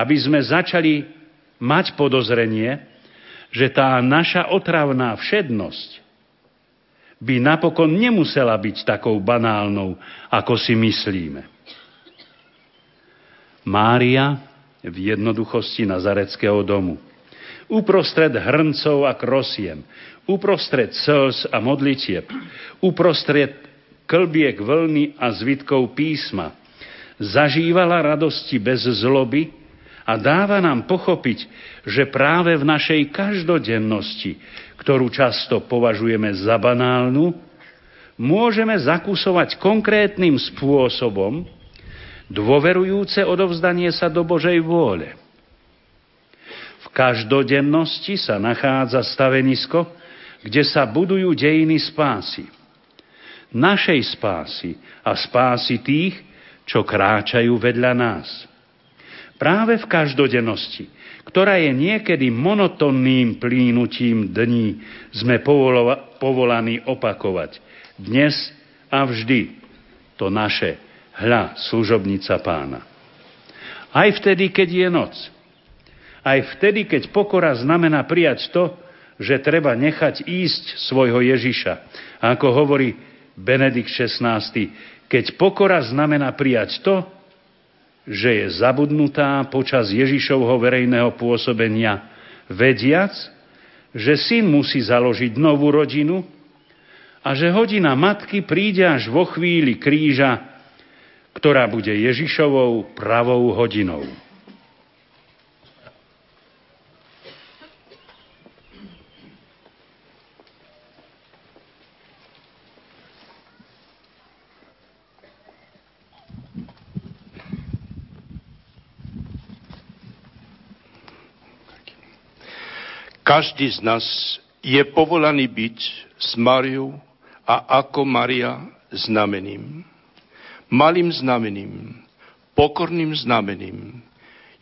aby sme začali mať podozrenie, že tá naša otravná všednosť by napokon nemusela byť takou banálnou, ako si myslíme. Mária v jednoduchosti nazareckého domu, uprostred hrncov a krosiem, uprostred slz a modlitieb, uprostred klbiek vlny a zvitkov písma, zažívala radosti bez zloby a dáva nám pochopiť, že práve v našej každodennosti, ktorú často považujeme za banálnu, môžeme zakusovať konkrétnym spôsobom dôverujúce odovzdanie sa do Božej vôle. V každodennosti sa nachádza stavenisko, kde sa budujú dejiny spásy. Našej spásy a spásy tých, čo kráčajú vedľa nás. Práve v každodennosti, ktorá je niekedy monotonným plínutím dní, sme povolaní opakovať dnes a vždy to naše hľa, služobnica Pána. Aj vtedy, keď je noc. Aj vtedy, keď pokora znamená prijať to, že treba nechať ísť svojho Ježiša. A ako hovorí Benedikt XVI, keď pokora znamená prijať to, že je zabudnutá počas Ježišovho verejného pôsobenia, vediac, že syn musí založiť novú rodinu a že hodina matky príde až vo chvíli kríža, ktorá bude Ježišovou pravou hodinou. Každý z nás je povolaný byť s Máriou a ako Mária znamením. Malým znamením, pokorným znamením,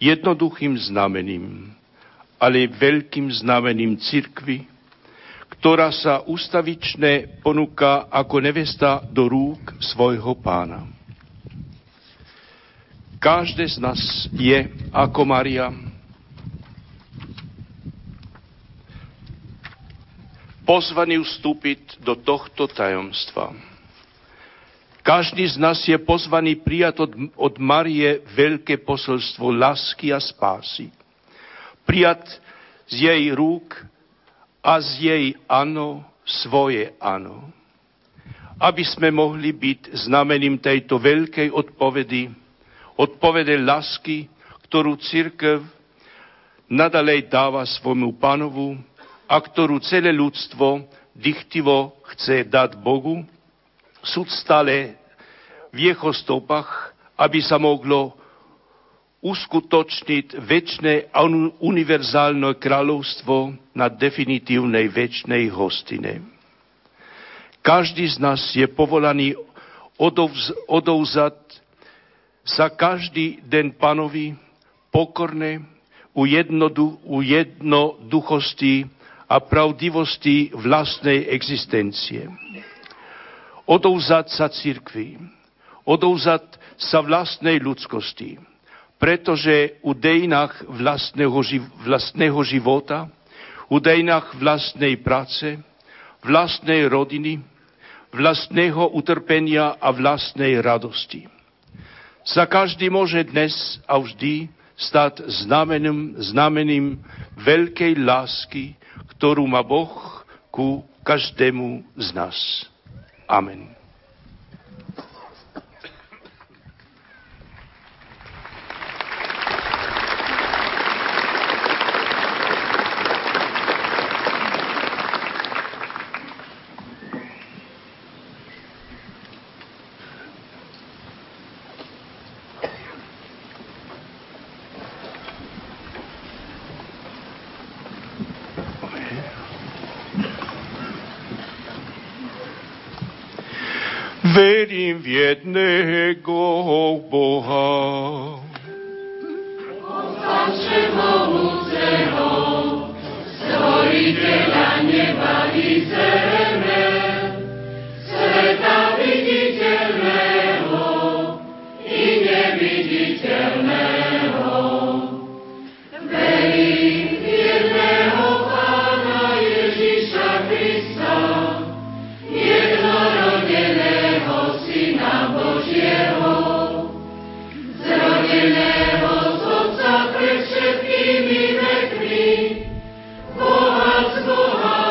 jednoduchým znamením, ale veľkým znamením cirkvi, ktorá sa ustavične ponúka ako nevesta do rúk svojho Pána. Každý z nás je ako Mária pozvaný vstúpiť do tohto tajomstva. Každý z nás je pozvaný prijať od Márie veľké posolstvo lásky a spásy. Prijať z jej rúk a z jej áno svoje áno. Aby sme mohli byť znamením tejto veľkej odpovede lásky, ktorú cirkev nadalej dáva svojmu Pánovu, a ktorú celé ľudstvo dychtivo chce dať Bogu, sú stále v jeho stopách, aby sa mohlo uskutočniť večné a univerzálne kráľovstvo na definitívnej večnej hostine. Každý z nás je povolaný odovzdať sa každý den Pánovi pokorne u jednoduchosti a pravdivosti vlastnej existencie. Odovzdať sa cirkvi, odovzdať sa vlastnej ľudskosti, pretože u dejinách vlastného života, u dejinách vlastnej práce, vlastnej rodiny, vlastného utrpenia a vlastnej radosti. Sa každý môže dnes a vždy stať znamením veľkej lásky, ktorú má Boh ku každému z nás. Amen. Verím v jedného Boha, Otca všemohúceho, stvoriteľa neba i zeme, sveta viditeľného i neviditeľného. Verím v jedného Pána Ježiša Krista, Boha z Boha,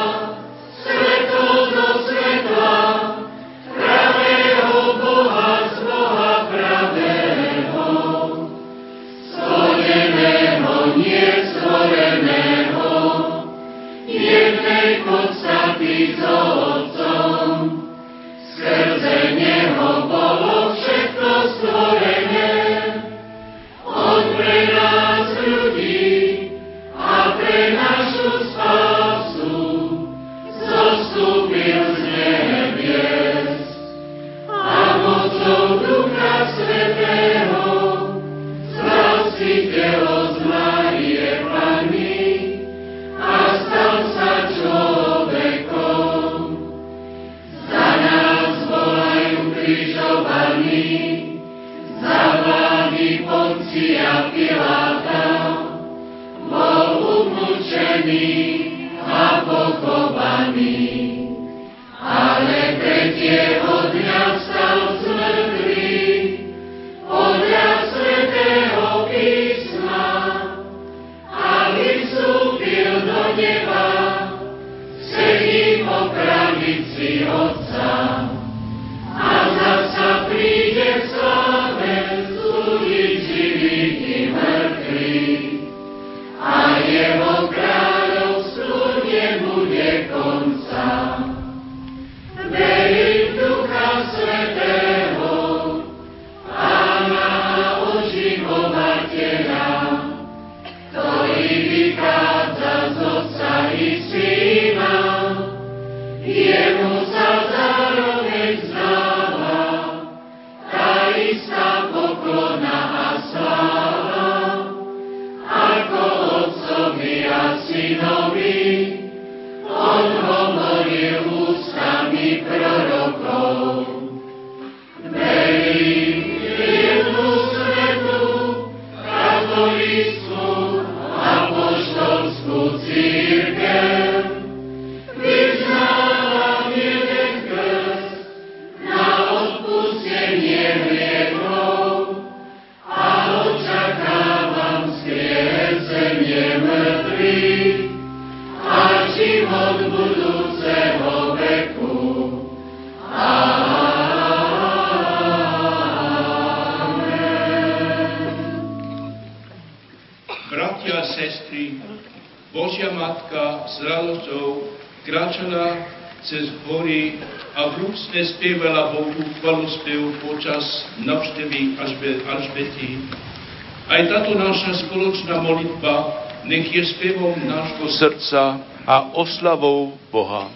Aj táto naša spoločná modlitba nech je spevom nášho srdca a oslavou Boha.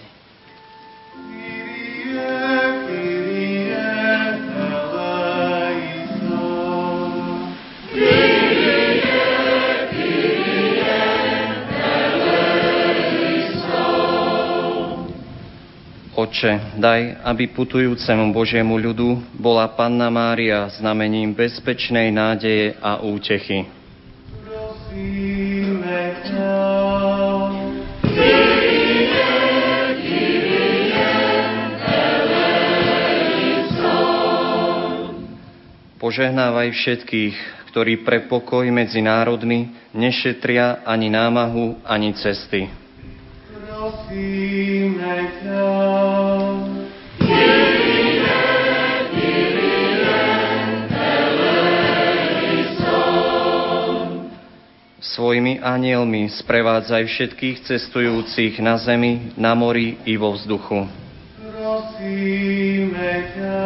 Oče, daj, aby putujúcemu Božiemu ľudu bola Panna Mária znamením bezpečnej nádeje a útechy. Prosíme ťa. Kyrie, Kyrie, eleison. Požehnávaj všetkých, ktorí pre pokoj medzi národmi nešetria ani námahu, ani cesty. Prosíme ťa. Svojimi anielmi sprevádzaj všetkých cestujúcich na zemi, na mori i vo vzduchu. Prosíme ťa.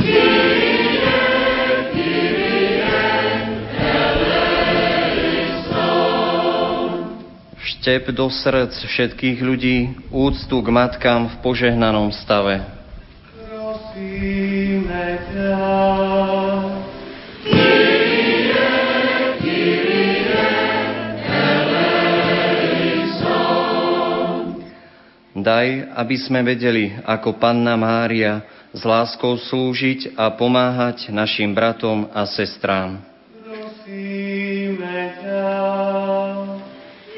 Kyrie, Kyrie, eleison. Vštep do srdc všetkých ľudí úctu k matkám v požehnanom stave. Prosíme ťa. Daj, aby sme vedeli, ako Panna Mária, s láskou slúžiť a pomáhať našim bratom a sestrám. Prosíme ťa.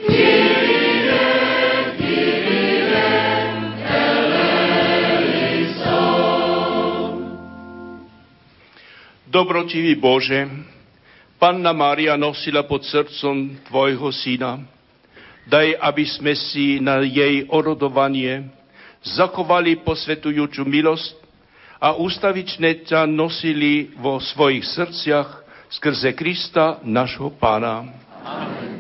Kyrie, Kyrie, eleison. Dobrotivý Bože, Panna Mária nosila pod srdcom Tvojho Syna. Daj, aby sme si na jej orodovanie zachovali posvetujúcu milosť a ustavične ťa nosili vo svojich srdciach skrze Krista, našho Pána. Amen.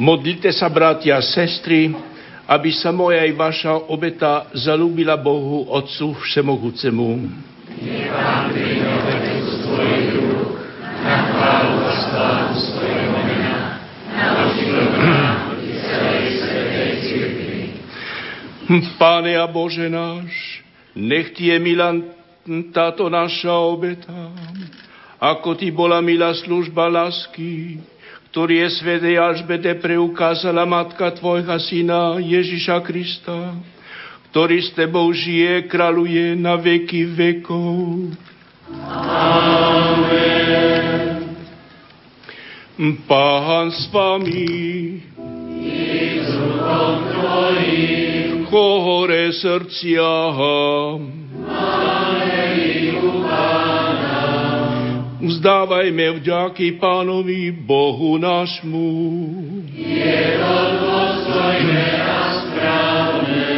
Modlite sa, bratia a sestry, aby sa moja i vaša obeta zalúbila Bohu Otcu Všemohúcemu. Nech vám príjme obetu svojich rúk, na chválu a slávu svojho mena, na užito Pánu i celej svetej cirkvi. Pane a Bože náš, nech ti je milá táto naša obeta, ako ti bola milá služba lásky, ktorý je svätej Alžbete preukázala matka tvojho syna Ježiša Krista, ktorý s tebou žije, kráľuje na veky vekov. Amen. Pán s vami, i s duchom tvojim, choré srdcia, máme ich u Pána. Vzdávajme vďaky Pánovi Bohu nášmu. Je to dôstojné a správne.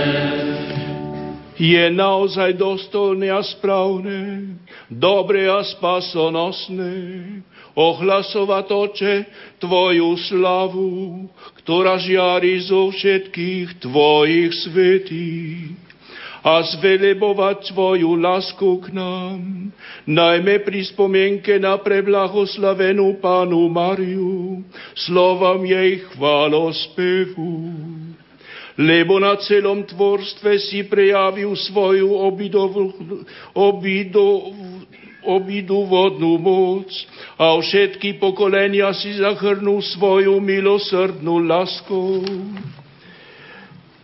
Je naozaj dôstojné a správne, dobre a spasonosné ohlasovať, Oče, tvoju slavu, ktorá žiari zo všetkých tvojich svätých, a zvelebovať tvoju lásku k nám, najmä pri spomienke na preblahoslavenú Pánu Máriu, slovom jej chválospevu. Lebo na celom tvorstve si prejavil svoju obdivuhodnú moc a všetky pokolenia si zahrnul svoju milosrdnú lásku.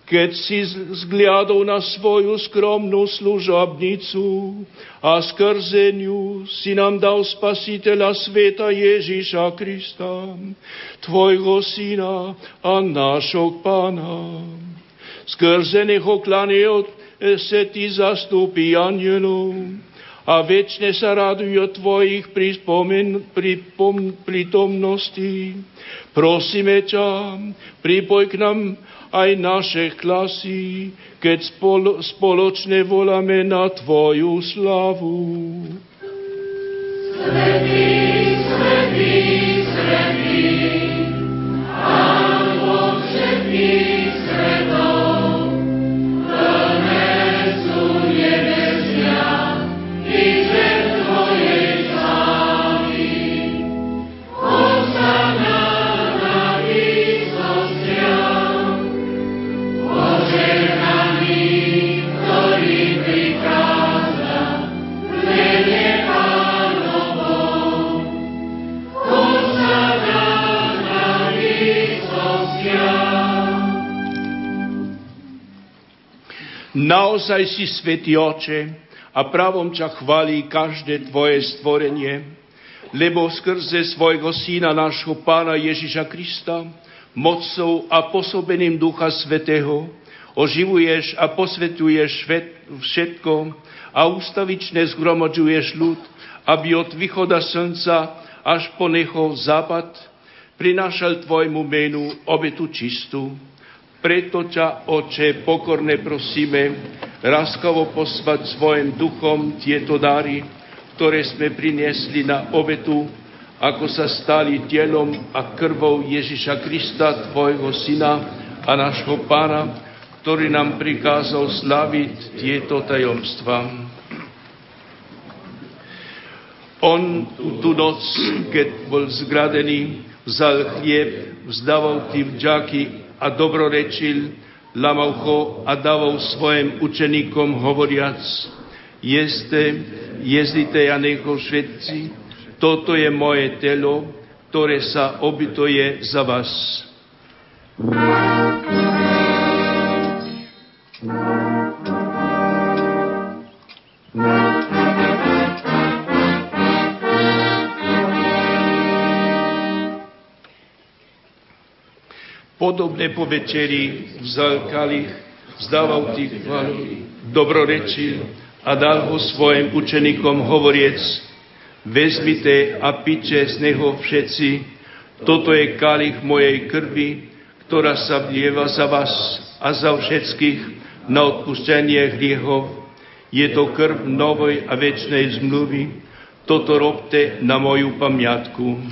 Keď si zgliadol na svoju skromnú služobnicu a skrze ňu si nám dal Spasiteľa sveta Ježíša Krista, tvojho syna a nášho Pána. Skrze neho klanejú sa ti zastupy anjelov a večne sa radujú tvojich prítomnosti. Prosíme ťa, pripoj k nám aj našich klasí, keď spoločne voláme na tvoju slavu. Svetý, svetý, svetý, Pán Boh všetkých svetov, plné sú nebesia i zem tvojej slávy. Naozaj si svätý, Oče, a právom ťa chválí každé tvoje stvorenie, lebo skrze svojho Syna, nášho Pána Ježiša Krista, mocou a pôsobením Ducha Svätého oživuješ a posvetuješ všetko a ustavične zhromažďuješ ľud, aby od východa slnca až po jeho západ prinášal tvojmu menu obetu čistú. Preto ťa, Oče, pokorne prosíme, láskavo poslať svojim duchom tieto dary, ktoré sme priniesli na obetu, ako sa stali telom a krvou Ježiša Krista, tvojho Syna a nášho Pána, ktorý nám prikázal slaviť tieto tajomstvá. On tú noc, keď bol zgradený, vzal chlieb, vzdával ti vďaky a dobrorečil Lamovko a dával svojim učeníkom hovoriac, jezdite a nechov všetci, toto je moje telo, ktoré sa obitoje za vás. Podobne po večeri vzal kalich, vzdával tých chváli, dobrorečil a dal ho svojim učeníkom hovoriec, vezmite a pite z neho všetci, toto je kalich mojej krvi, ktorá sa vlieva za vás a za všetkých na odpustenie hriechov. Je to krv novej a večnej zmluvy, toto robte na moju pamiatku.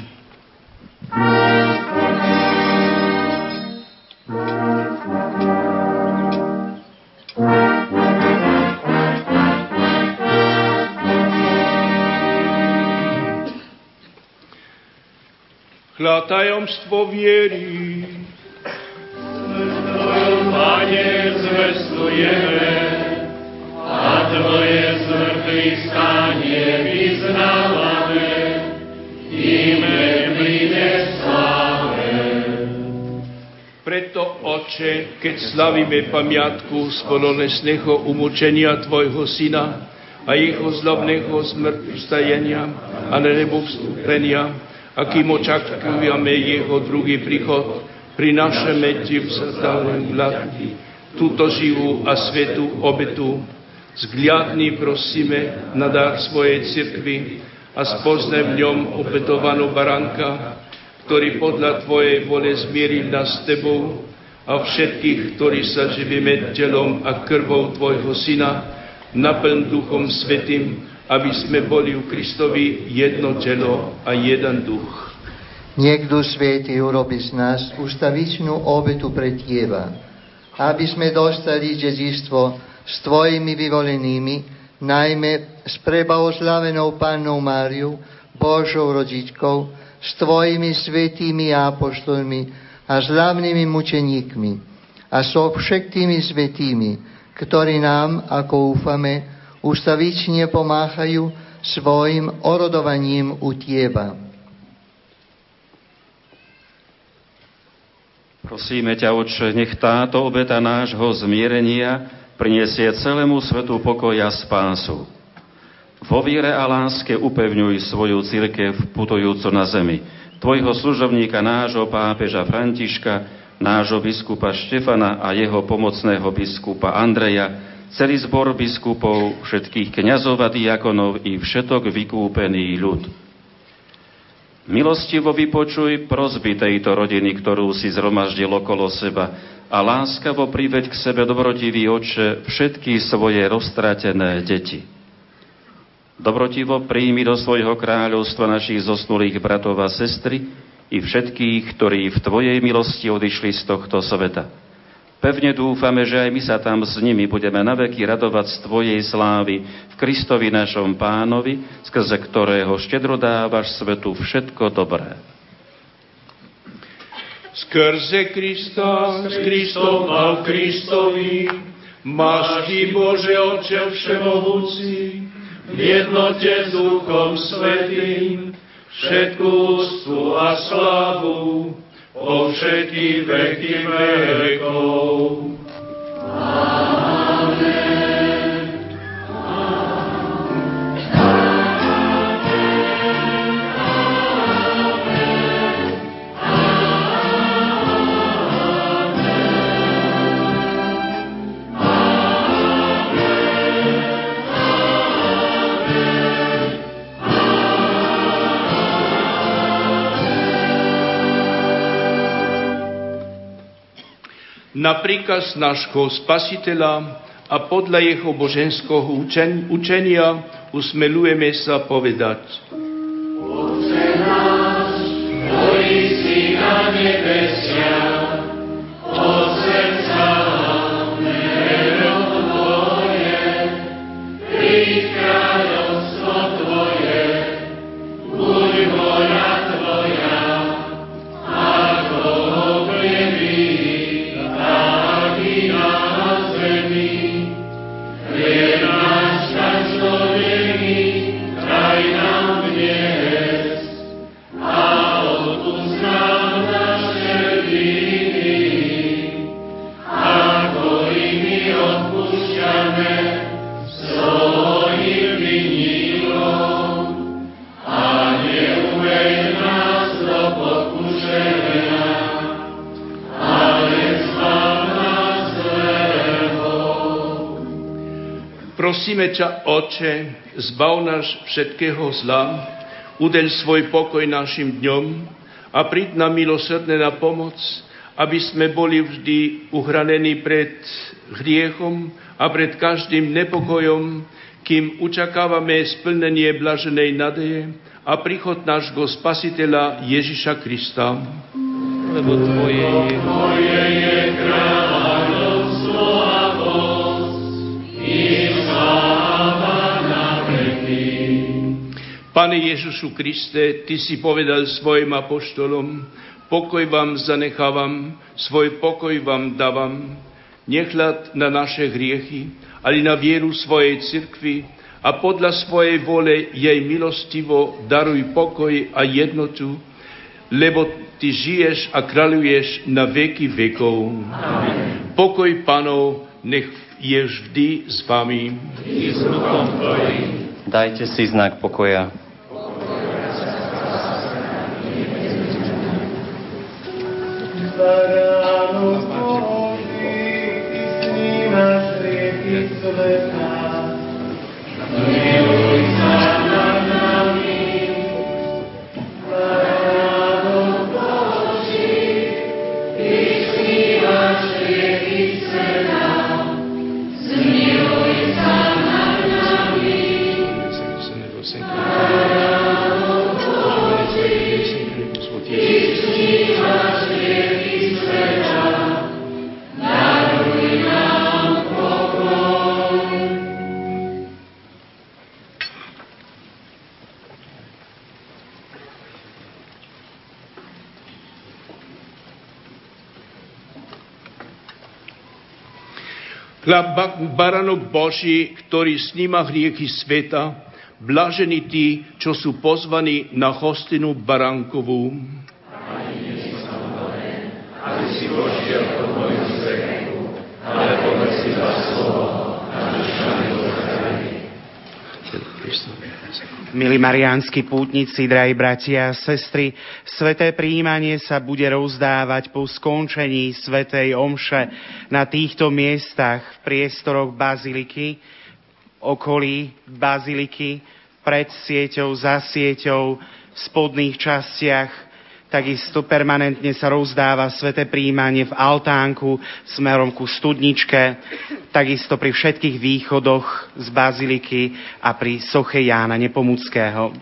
Hľa tajomstvo viery. Tvoju, Pane, zvestujeme a Tvoje zmrtvých stanie vyznávame. Ime príde sláve. Preto, Oče, keď slavíme pamiatku spoločného umúčenia Tvojho Syna a jeho zľavného zmrtvstajenia a nebo vstúpenia, a kým očakávame jeho druhý príchod, prinášame Ti v zrcadle vlasti túto živú a svetú obetu. Zhliadni, prosíme, na dar svojej cirkvi a spoznaj v ňom obetovanú baránka, ktorý podľa Tvojej vole zmieril nás s Tebou a všetkých, ktorí sa živíme telom a krvou Tvojho Syna, naplň Duchom Svetým, aby sme boli u Kristovi jedno telo a jeden duch. Niekto svätý urobi z nás ustavičnú obetu pre Teba, aby sme dostali dedičstvo s Tvojimi vyvolenými, najmä s preblahoslavenou Pannou Máriou, Božou rodičkou, s Tvojimi svätými apoštolmi a slávnymi mučeníkmi a so všetkými svätými, ktorí nám, ako ufame, ustavične pomáhajú svojim orodovaním u Teba. Prosíme ťa, Otče, nech táto obeta nášho zmierenia prinesie celému svetu pokoja spásu. Vo víre a láske upevňuj svoju cirkev putujúcu na zemi, Tvojho služobníka, nášho pápeža Františka, nášho biskupa Štefana a jeho pomocného biskupa Andreja, celý zbor biskupov, všetkých kňazov a diakonov i všetok vykúpený ľud. Milostivo vypočuj prosby tejto rodiny, ktorú si zhromaždil okolo seba, a láskavo priveď k sebe, dobrotivý Otče, všetky svoje roztratené deti. Dobrotivo príjmi do svojho kráľovstva našich zosnulých bratov a sestry i všetkých, ktorí v Tvojej milosti odišli z tohto sveta. Pevne dúfame, že aj my sa tam s nimi budeme naveky radovať z Tvojej slávy v Kristovi našom Pánovi, skrze ktorého štedro dávaš svetu všetko dobré. Skrze Krista, s Kristom a v Kristovi, máš Ty, Bože Otče všemohúci, v jednote s Duchom Svätým, všetku úctu a slávu po všetky veky vekov. Amen. Amen. Amen. Amen. Amen. Na príkaz nášho Spasiteľa a podľa jeho boženského učenia usmelujeme sa povedať. Otče náš, ktorý si na nebesiach, Prosíme ťa, Oče, zbav nás všetkého zla, udeľ svoj pokoj našim dňom a príď nám milosrdne na pomoc, aby sme boli vždy uhranení pred hriechom a pred každým nepokojom, kým učakávame splnenie blaženej nadeje a príchod nášho Spasiteľa Ježiša Krista. Lebo Tvoje je kráľovstvo a moc i Pane Ježišu Kriste, Ty si povedal svojim apoštolom, pokoj vám zanechávam, svoj pokoj vám dávam, nehľad na naše hriechy, ale na vieru svojej cirkvi a podľa svojej vole jej milostivo daruj pokoj a jednotu, lebo Ty žiješ a kráľuješ na veky vekov. Amen. Pokoj Pánov nech je vždy s vami. Dajte si znak pokoja. Baránok Boží, Ty si nás riekli sveta, miluj sa nad nami. Baránok Boží, Ty si nás riekli sveta, zmiluj sa nad nami. Baránok Boží, Ty si nás riekli Baránok Boží, ktorý sníma hriechy sveta, blažení tí, čo sú pozvaní na hostinu baránkovú. Ani nie som hoden, aby si vošiel pod moju strechu, ale povedz si za slovo a duša mi odchráni. Milí mariánsky pútnici, drahí bratia a sestry, sveté prijímanie sa bude rozdávať po skončení svätej omše na týchto miestach v priestoroch baziliky, okolí baziliky, pred sieťou, za sieťou, v spodných častiach. Takisto permanentne sa rozdáva sväté prijímanie v altánku smerom ku studničke, takisto pri všetkých východoch z baziliky a pri soche Jána Nepomuckého.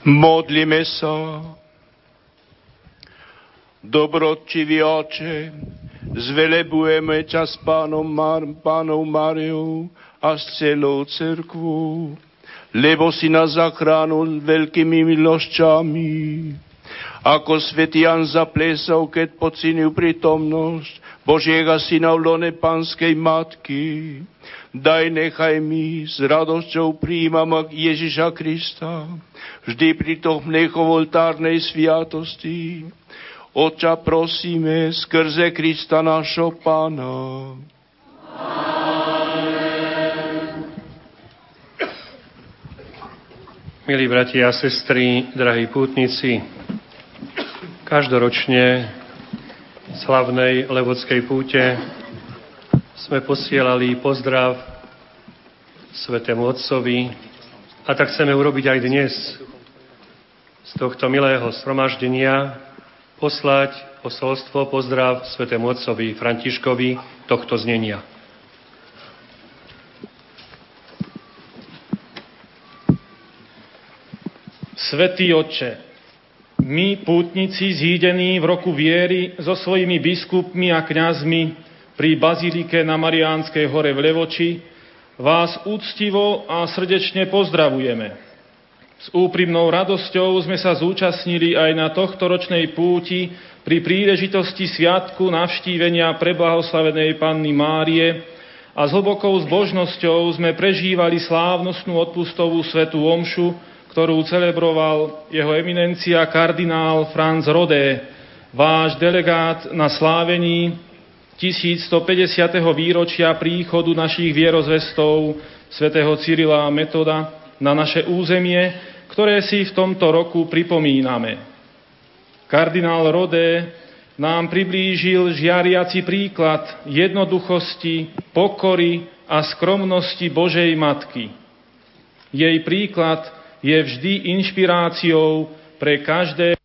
Modlíme sa. Dobrotivý Oče, zvelebujeme ťa s Pánom Máriou a s celou cerkvou, lebo si nás zachránil veľkými milosťami. Ako svätý Ján zaplesal, keď pocítil prítomnosť Božieho Syna v lone Panskej Matky, daj, nechaj mi s radosťou príjmam Ježiša Krista, vždy pri tohmnejho oltárnej sviatosti. Otca prosíme skrze Krista našho Pána. Amen. Milí bratia a sestry, drahí pútnici, každoročne v slavnej Levockej púte sme posielali pozdrav Svätému Otcovi a tak chceme urobiť aj dnes z tohto milého sromaždenia poslať posolstvo pozdrav Svätému Otcovi Františkovi tohto znenia. Svätý Otče, my, pútnici zídení v roku viery so svojimi biskupmi a kňazmi pri bazilike na Mariánskej hore v Levoči vás úctivo a srdečne pozdravujeme. S úprimnou radosťou sme sa zúčastnili aj na tohtoročnej púti pri príležitosti sviatku navštívenia preblahoslavenej Panny Márie a s hlbokou zbožnosťou sme prežívali slávnostnú odpustovú svätú omšu, ktorú celebroval jeho eminencia kardinál Franc Rodé, váš delegát na slávení 1150. výročia príchodu našich vierozvestov svätého Cyrila a Metoda na naše územie, ktoré si v tomto roku pripomíname. Kardinál Rodé nám priblížil žiariaci príklad jednoduchosti, pokory a skromnosti Božej Matky. Jej príklad je vždy inšpiráciou pre každé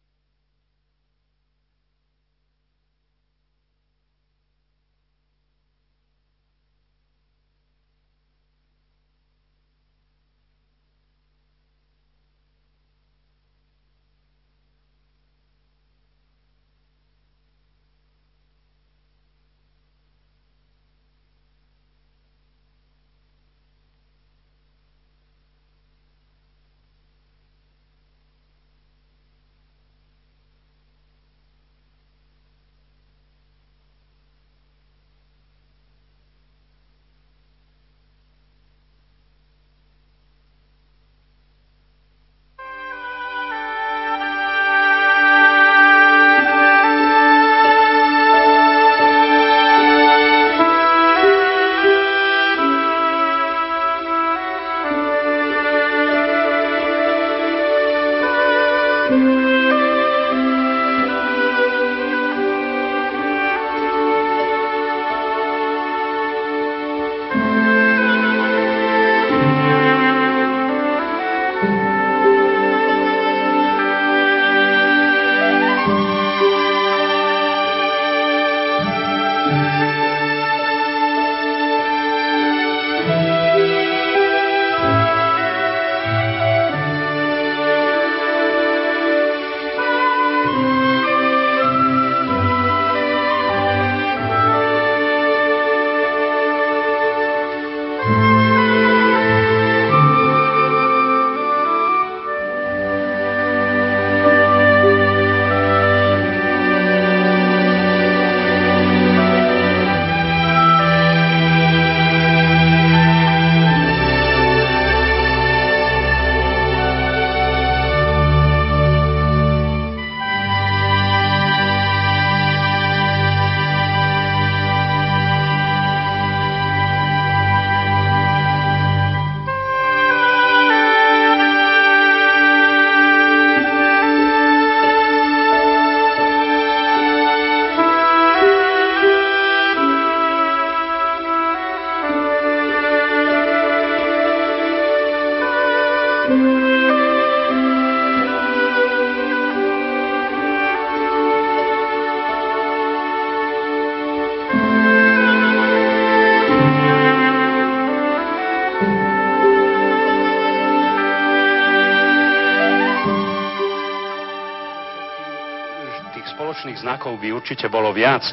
kňazov by určite bolo viac.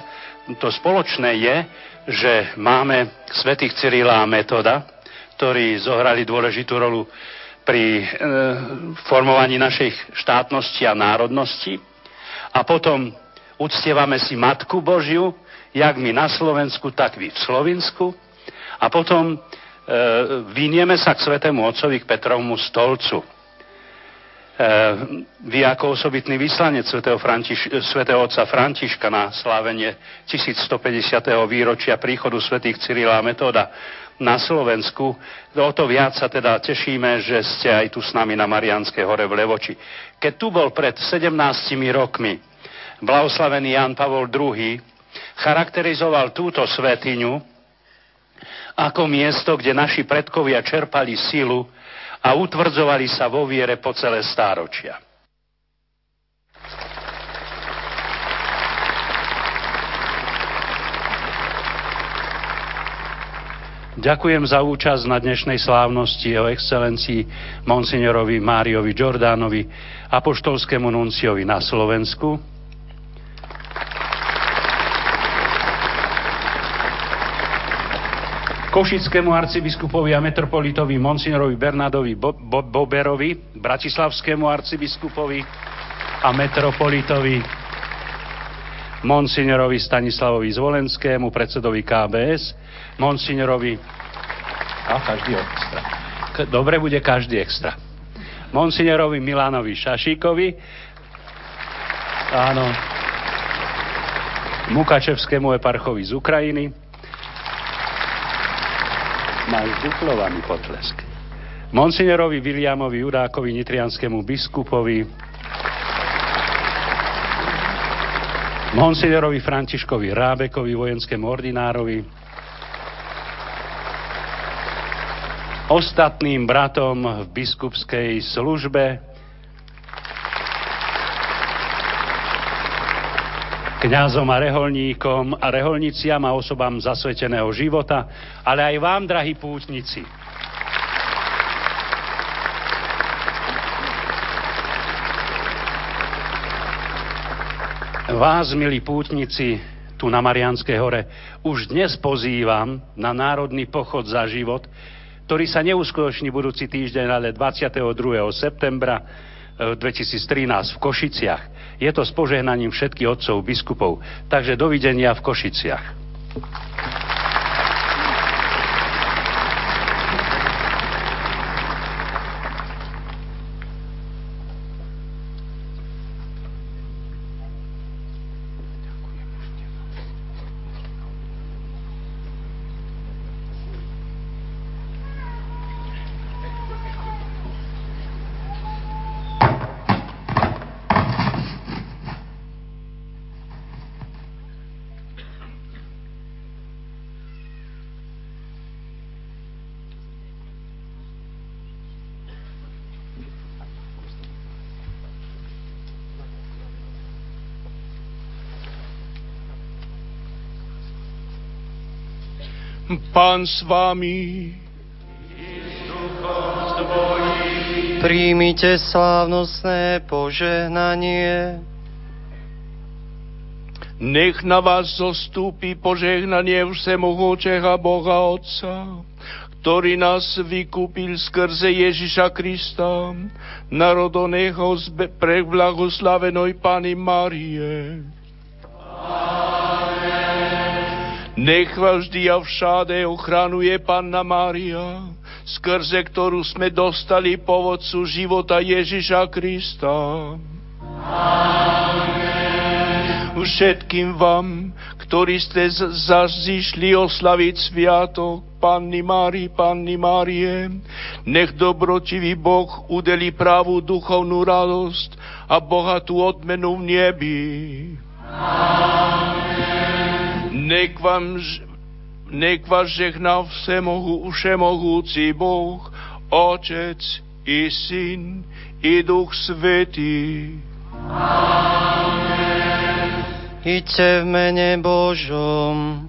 To spoločné je, že máme svätých Cyrila a Metoda, ktorí zohrali dôležitú rolu pri formovaní našich štátnosti a národnosti. A potom uctievame si Matku Božiu, jak my na Slovensku, tak vy v Slovinsku. A potom vynieme sa k Svätému Otcovi, k Petrovmu stolcu. Vy ako osobitný vyslanec svätého otca Františka na slávenie 1150. výročia príchodu svätých Cyrila a Metoda na Slovensku, o to viac sa teda tešíme, že ste aj tu s nami na Mariánskej hore v Levoči. Keď tu bol pred 17 rokmi blahoslavený Ján Pavol II, charakterizoval túto svätyňu ako miesto, kde naši predkovia čerpali silu a utvrdzovali sa vo viere po celé stáročia. Ďakujem za účasť na dnešnej slávnosti jeho excelencii monsignorovi Máriovi Giordanovi, apoštolskému nunciovi na Slovensku, košickému arcibiskupovi a metropolitovi monsignorovi Bernardovi Boberovi, bratislavskému arcibiskupovi a metropolitovi monsignorovi Stanislavovi Zvolenskému, predsedovi KBS, monsignorovi monsignorovi Milanovi Šašíkovi, áno, Mukačevskému eparchovi z Ukrajiny. Máš duplovaný potlesk. Monsignorovi Viliamovi Judákovi, nitrianskému biskupovi. Monsignorovi Františkovi Rábekovi, vojenskému ordinárovi. Ostatným bratom v biskupskej službe. Kňazom a reholníkom a reholniciam a osobám zasveteného života, ale aj vám, drahí pútnici. Vás, milí pútnici, tu na Mariánskej hore už dnes pozývam na národný pochod za život, ktorý sa neuskutoční budúci týždeň, ale 22. septembra 2013 v Košiciach. Je to s požehnaním všetkých otcov biskupov. Takže dovidenia v Košiciach. Pán s vami. Príjmite slávnostné požehnanie. Nech na vás zostúpi požehnanie Všemohúceho Boha Otca, ktorý nás vykúpil skrze Ježiša Krista, narodoného pre blahoslavenej Panny Márie. Nech vás vždy a všade ochranuje Panna Mária, skrze ktorú sme dostali povodcu života Ježiša Krista. Amen. Všetkým vám, ktorí ste zazišli oslaviť sviatok Panny Márie, nech dobrotivý Boh udeli pravú duchovnú radosť a bohatú odmenu v nebi. Amen. Nech vás žehná všemohúci Boh, Otec i Syn i Duch Svätý. Amen. Iďte v mene Božom.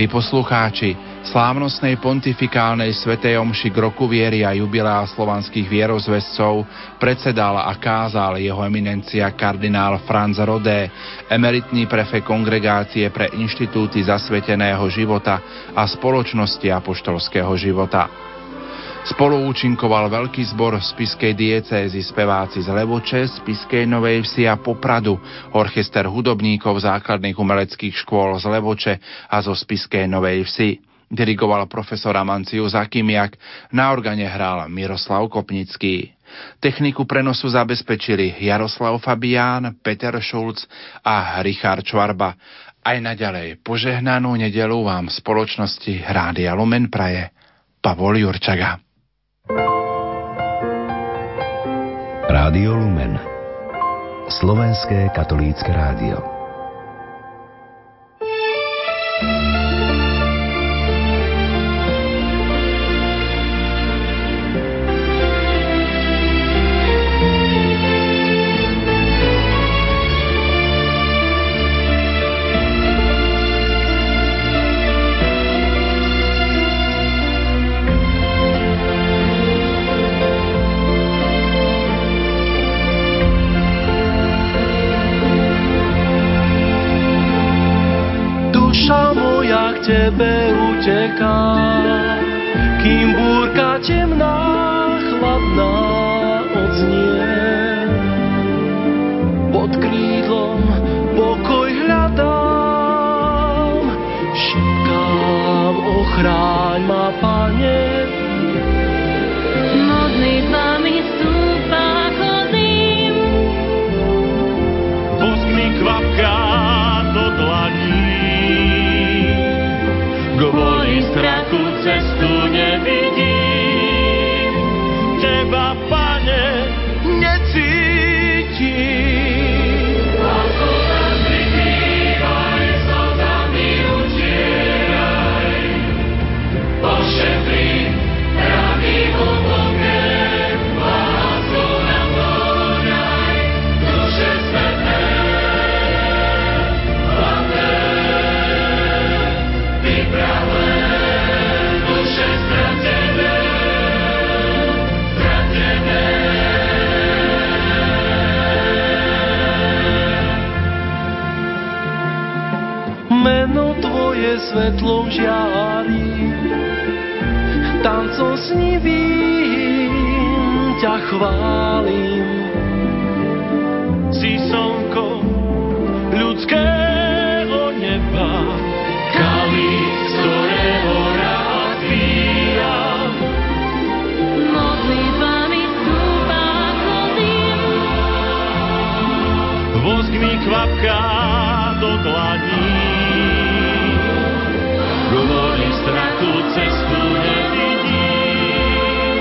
Milí poslucháči, slávnostnej pontifikálnej svätej omši k roku viery a jubilea slovanských vierozvescov predsedal a kázal jeho eminencia kardinál Franc Rodé, emeritný prefekt Kongregácie pre inštitúty zasveteného života a spoločnosti apoštolského života. Spoluúčinkoval veľký zbor Spišskej diecézy, speváci z Levoče, Spišskej Novej Vsi a Popradu, orchester hudobníkov základných umeleckých škôl z Levoče a zo Spišskej Novej Vsi. Dirigoval profesor Amanciu Zakimiak, na organe hral Miroslav Kopnický. Techniku prenosu zabezpečili Jaroslav Fabián, Peter Šulc a Richard Švarba. Aj naďalej požehnanú nedeľu vám v spoločnosti Rádia Lumen praje Pavol Jurčaga. Rádio Lumen, Slovenské katolícke rádio. Tebe uteká, kým búrka temná, chladná odznie. Pod krídlom pokoj hľadám, šepkám, ochráň ma, Pane. Modlitbami stúpa chodím, pust mi kvapká do dlaní. Kvôli strachu cestu nevidím, teba, Pane, necítim. Láskou nás prikývaj, slzami utieraj, ošetri pravým obokem, láskou naplňaj duše sveté, hladné, vypravé duše stratené. Meno Tvoje svetlom žiari, tancom snivým ťa chválim. Si slnko ľudského neba, kalík, z ktorého rád pijam. Modlitbami stúpa chodím, vosk mi kvapká do dlaní. Kvôli strachu cestu nevidím,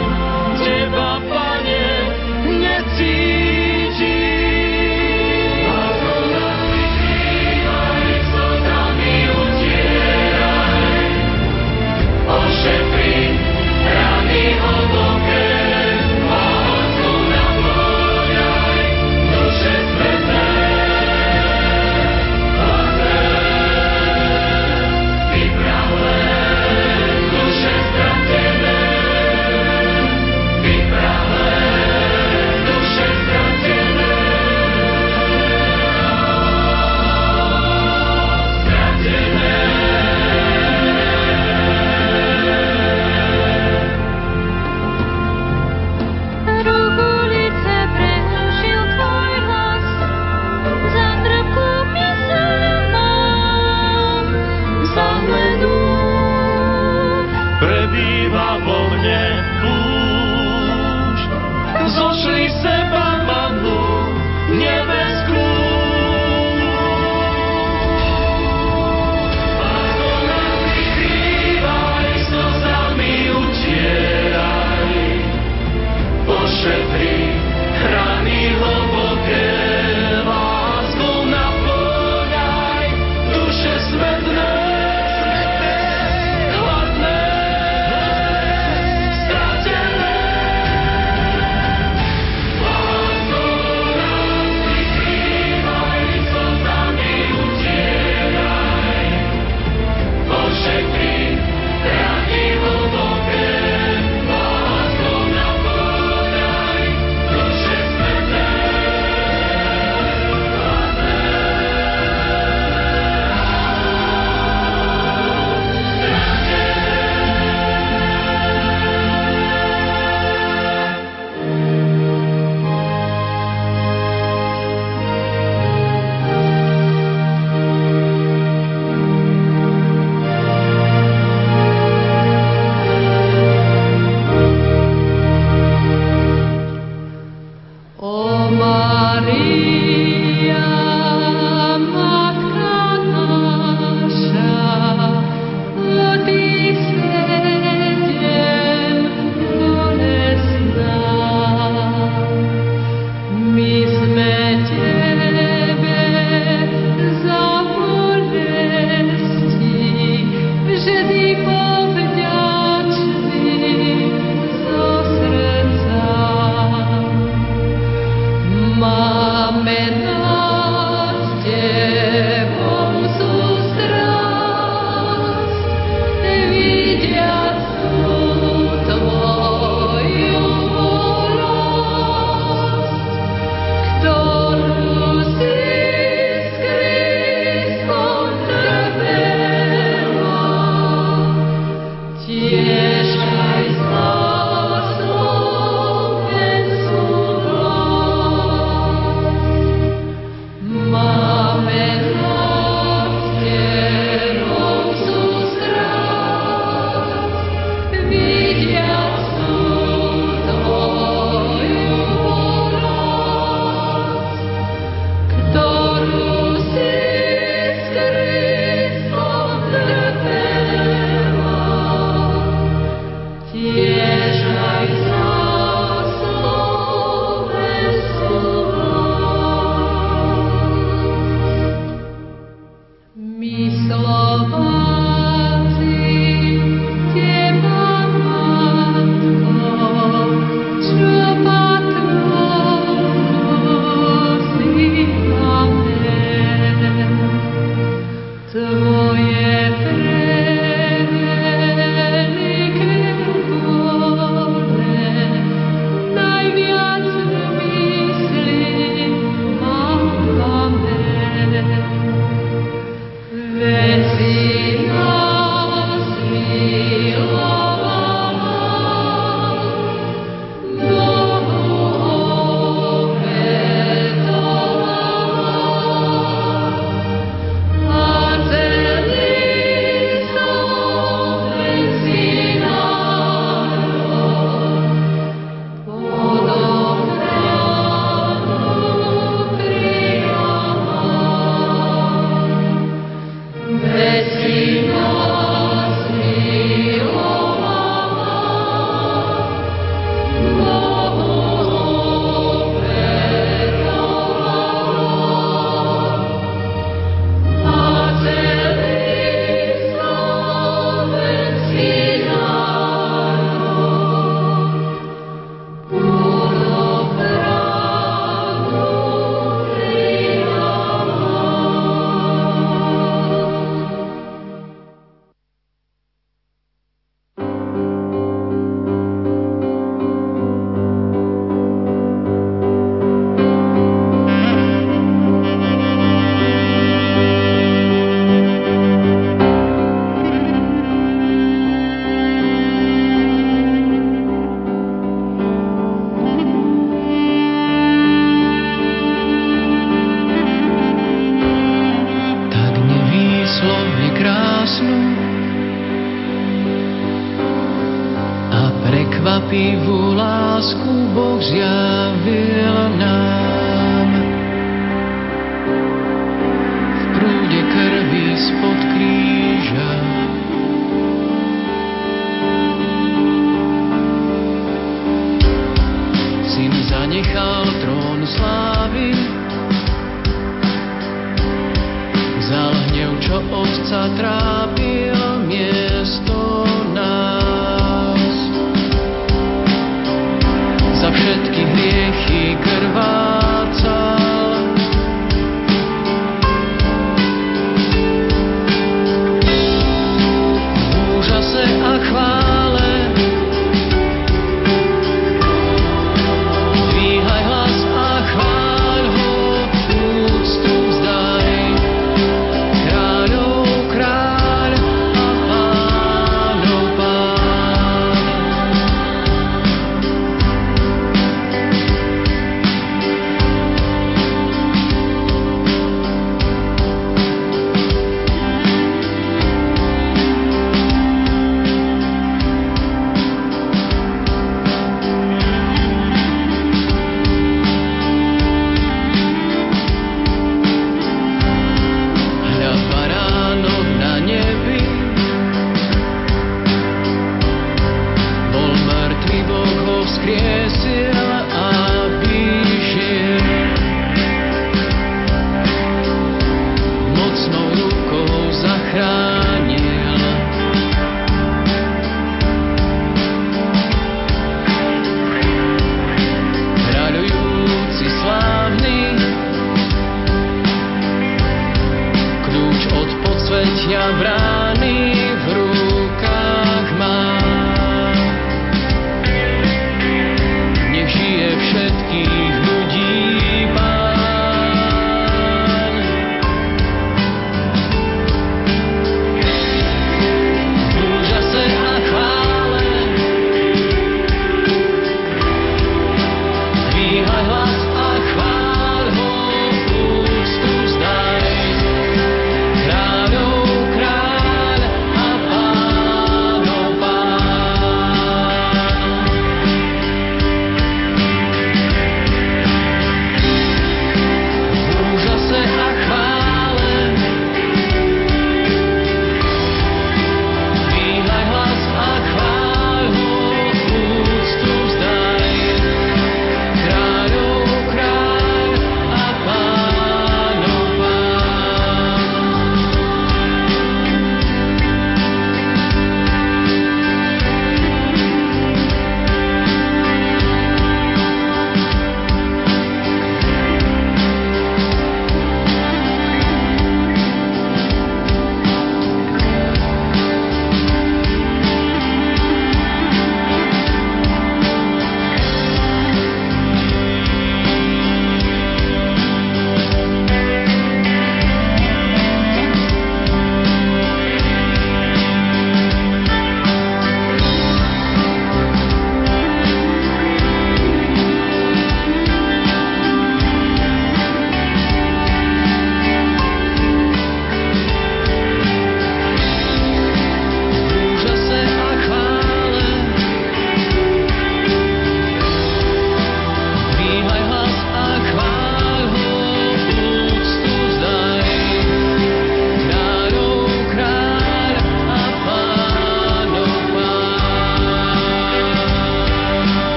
teba, Pane, necítim. Ošetri rany hlboké, láskou naplňaj duše sveté, hladné, vypravé duše stratené, vypravé duše stratené, stratené. Prebýva vo mne už, zošli seba manu nebeskú. Láskou nás prikývaj, slzami utieraj, ošetri rany hlboké, láskou naplňaj duše svetné. Shit.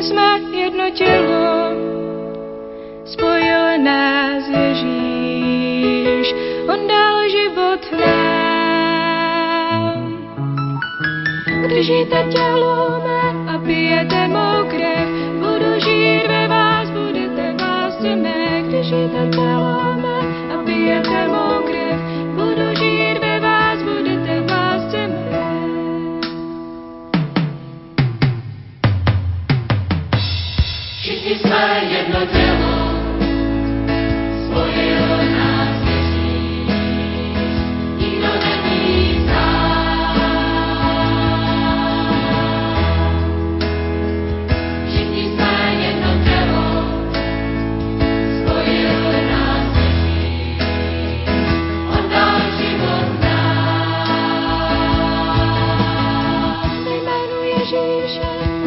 všichni jsme jedno tělo, spojil nás Ježíš, on dal život nám. Držíte tělo mé a pijete mou krev, budu žít ve vás, budete vás těme. Držíte tělo mé a pijete mou krev, budu žít ve vás, budete vás těme. Všichni jsme jedno tělo, spojil nás Ježíš, nikdo není sám. Všichni jsme jedno tělo, spojil nás Ježíš, on dal život nám. Ve jménu Ježíše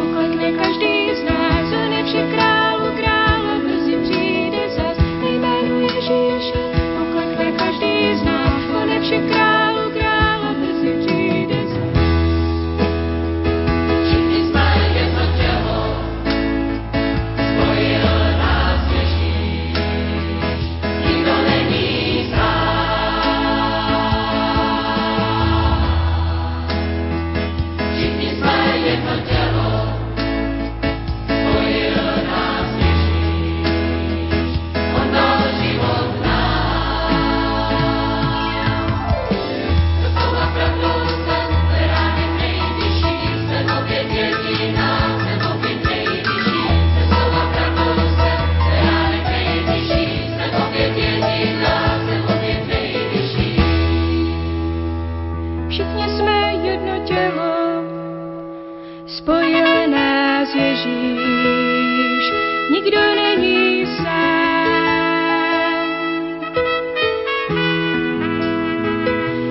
uklekne každý z nás, on je všech králů král a brzy přijde zas. Ve jménu Ježíše uklekne každý z nás, on je všech králů král a brzy přijde zas. Všichni jsme jedno tělo, spojil nás Ježíš, nikdo není sám. Všichni jsme jedno tělo, spojil nás Ježíš, on dal život nám. To slova pravdou jsem, která je nejvyšší, jsem opět jediná, jsem opět nejvyšší. To slova pravdou jsem, která je nejvyšší, jsem opět jediná, jsem opět nejvyšší. Všichni jsme jedno tělo, spojil nás Ježíš, nikdo není sám.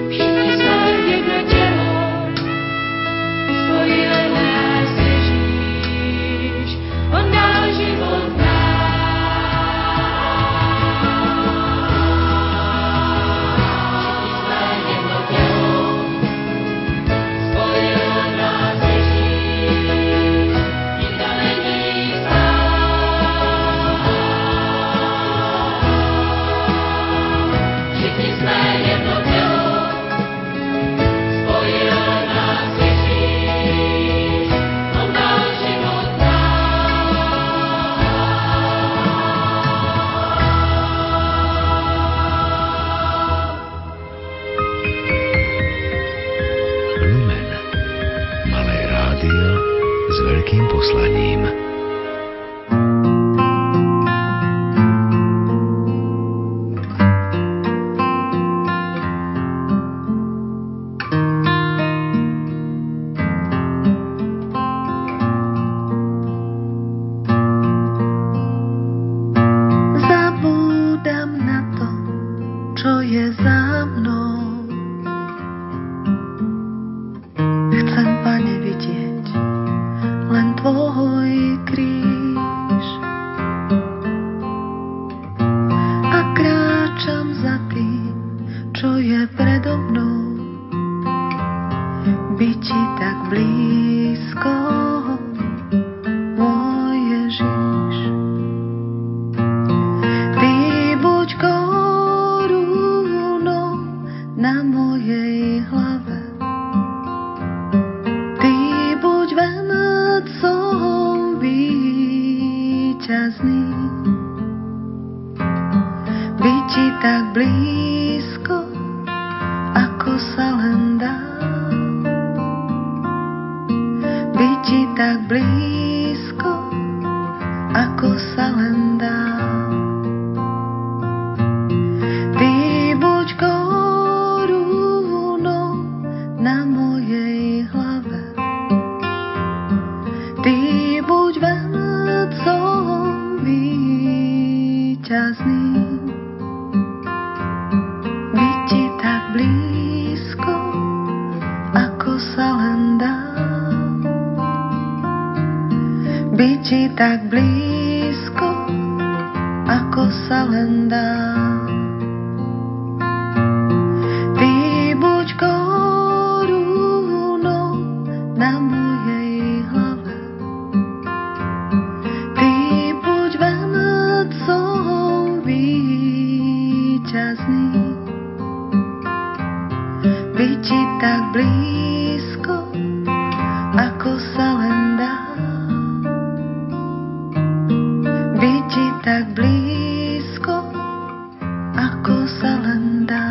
Všichni jsme jedno tělo, spojil nás Ježíš, on dal život nám. Všichni jsme jedno tělo, spojil nás Ježíš, nikdo není sám. Všichni jsme jedno tělo, spojil nás Ježíš, on dal život nám. Lumen. Malé rádio s veľkým poslaním. Zabúdam na to, čo je za mnou. Chcem, Pane, vidieť len Tvoj kríž. A kráčam za tým, čo je predo mnou. Byť Ti tak blízko, môj Ježiš. Ty buď korunou na mojej hlave, Ty buď vencom víťazný. Byť Ti tak blízko, ako sa len dá. Byť Ti tak blízko, ako sa len dá. Ty buď korunou na mojej hlave, Ty buď vencom víťazným. Byť Ti tak blízko, ako sa len dá. Byť Ti tak blízko, ako sa len dá. Ty buď korunou na mojej hlave, sa len dá byť ti tak blízko, ako sa len dá.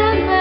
Gracias.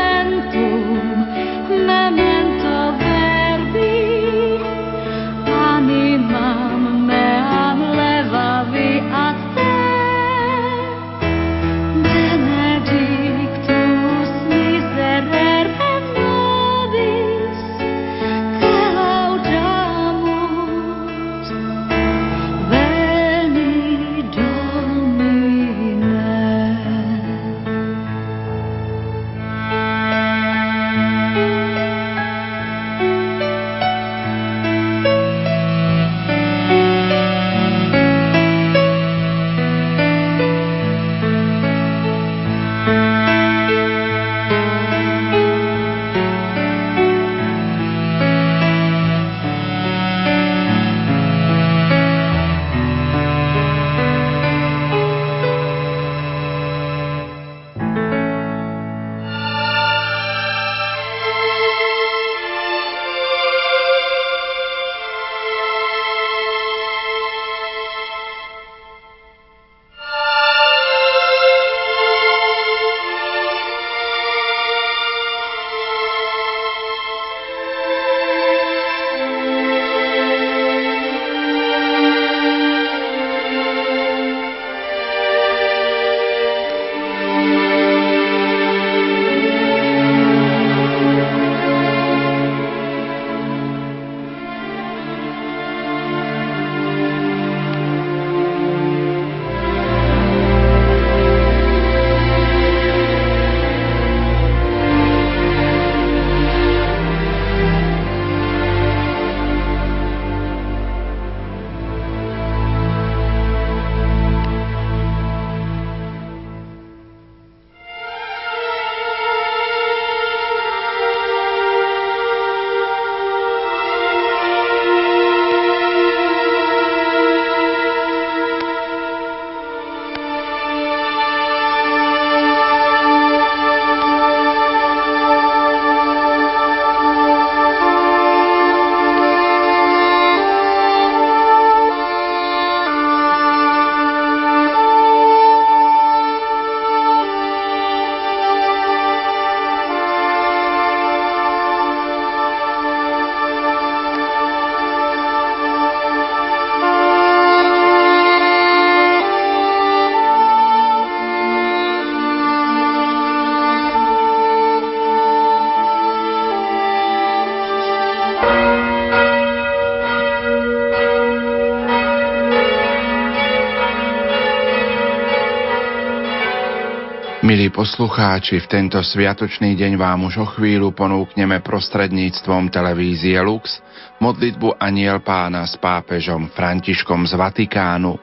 Milí poslucháči, v tento sviatočný deň vám už o chvíľu ponúkneme prostredníctvom televízie Lux modlitbu Anjel Pána s pápežom Františkom z Vatikánu.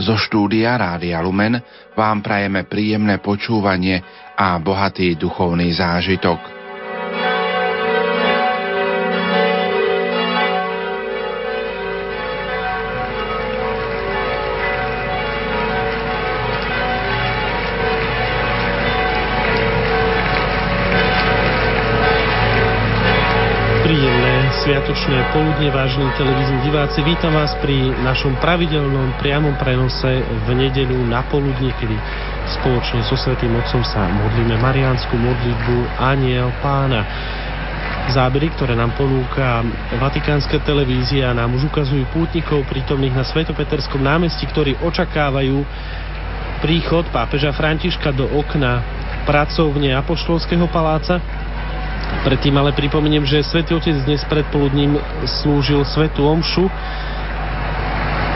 Zo štúdia Rádia Lumen vám prajeme príjemné počúvanie a bohatý duchovný zážitok. Sviatočné poludne, vážení televízni diváci, vítam vás pri našom pravidelnom priamom prenose v nedeľu na poludne, kedy spoločne so Svätým Otcom sa modlíme mariánsku modlitbu Anjel Pána. Zábery, ktoré nám ponúka vatikánska televízia, nám už ukazujú pútnikov prítomných na Svetopeterskom námestí, ktorí očakávajú príchod pápeža Františka do okna pracovne Apoštolského paláca. Predtým ale pripomeniem, že Svätý Otec dnes predpoludním slúžil svätú omšu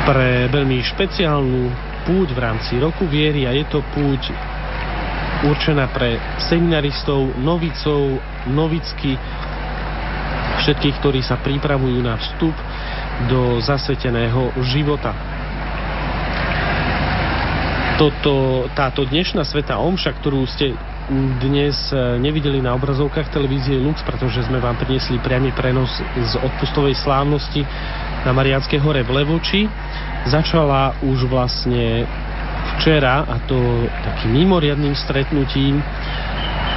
pre veľmi špeciálnu púť v rámci roku viery a je to púť určená pre seminaristov, novicov, novicky, všetkých, ktorí sa pripravujú na vstup do zasveteného života. Táto dnešná svätá omša, ktorú ste dnes nevideli na obrazovkách televízie Lux, pretože sme vám priniesli priamy prenos z odpustovej slávnosti na Mariánskej hore v Levoči, začala už vlastne včera, a to takým mimoriadnym stretnutím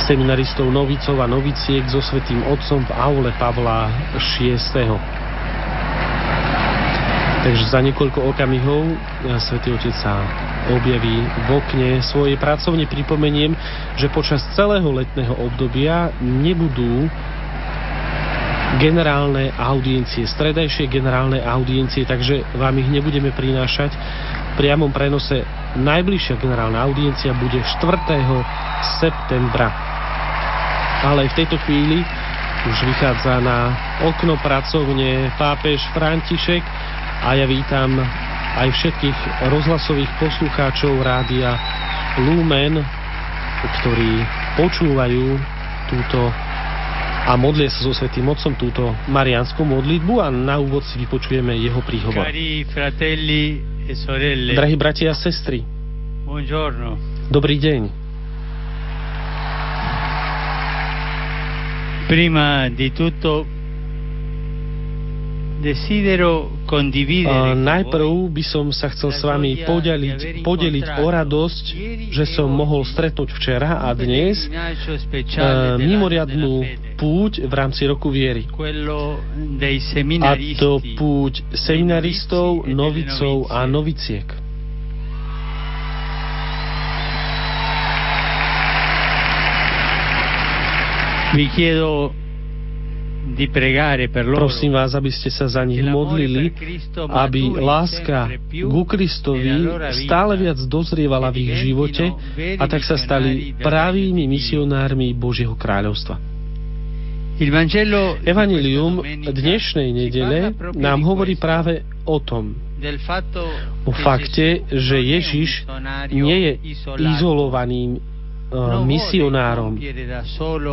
seminaristov, novicov a noviciek so Svätým Otcom v aule Pavla VI. Takže za niekoľko okamihov Svätý Otec sa objaví v okne svojej pracovne. Pripomeniem, že počas celého letného obdobia nebudú generálne audiencie, stredajšie generálne audiencie, takže vám ich nebudeme prinášať. V priamom prenose najbližšia generálna audiencia bude 4. septembra. Ale v tejto chvíli už vychádza na okno pracovne pápež František a ja vítam aj všetkých rozhlasových poslucháčov Rádia Lumen, ktorí počúvajú túto a modlia sa so Svätým Otcom túto mariánsku modlitbu a na úvod si vypočujeme jeho príhovor. Drahí bratia a sestry, dobrý deň. Prima di tutto najprv by som sa chcel s vami podeliť o radosť, že som mohol stretnúť včera a dnes mimoriadnu púť v rámci roku viery. A to púť seminaristov, novicov a noviciek. Prosím vás, aby ste sa za nich modlili, aby láska ku Kristovi stále viac dozrievala v ich živote a tak sa stali pravými misionármi Božieho kráľovstva. Evanjelium dnešnej nedele nám hovorí práve o tom, o fakte, že Ježiš nie je izolovaným misionárom,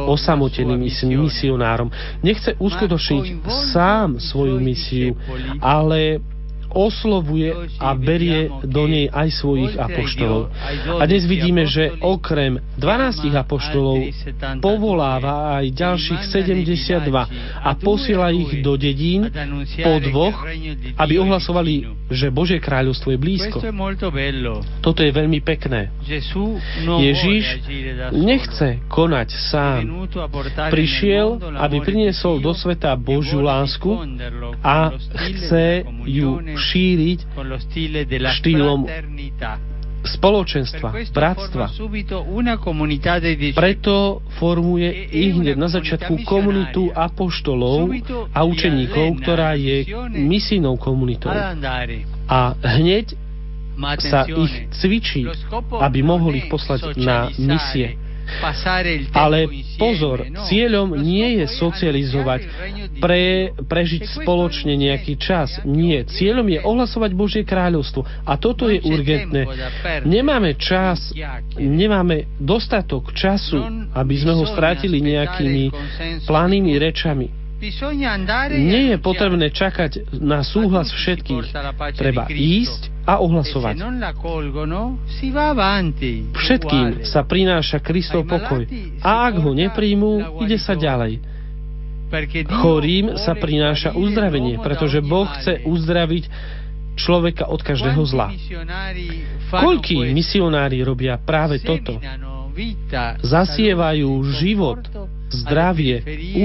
osamoteným misionárom. Nechce uskutočniť sám svoju misiu, ale oslovuje a berie do nej aj svojich apoštolov. A dnes vidíme, že okrem 12 apoštolov povoláva aj ďalších 72 a posiela ich do dedín po dvoch, aby ohlasovali, že Božie kráľovstvo je blízko. Toto je veľmi pekné. Ježiš nechce konať sám. Prišiel, aby priniesol do sveta Božiu lásku a chce ju šíriť štýlom spoločenstva, bratstva. Preto formuje ihneď na začiatku komunitu apoštolov a učeníkov, ktorá je misijnou komunitou. A hneď sa ich cvičí, aby mohol ich poslať na misie. Ale pozor, cieľom nie je socializovať, prežiť spoločne nejaký čas. Nie, cieľom je ohlasovať Božie kráľovstvo. A toto je urgentné. Nemáme čas, nemáme dostatok času, aby sme ho strátili nejakými planými rečami. Nie je potrebné čakať na súhlas všetkých. Treba ísť a ohlasovať. Všetkým sa prináša Kristov pokoj. A ak ho nepríjmú, ide sa ďalej. Chorým sa prináša uzdravenie, pretože Boh chce uzdraviť človeka od každého zla. Koľkí misionári robia práve toto? Zasievajú život, zdravie,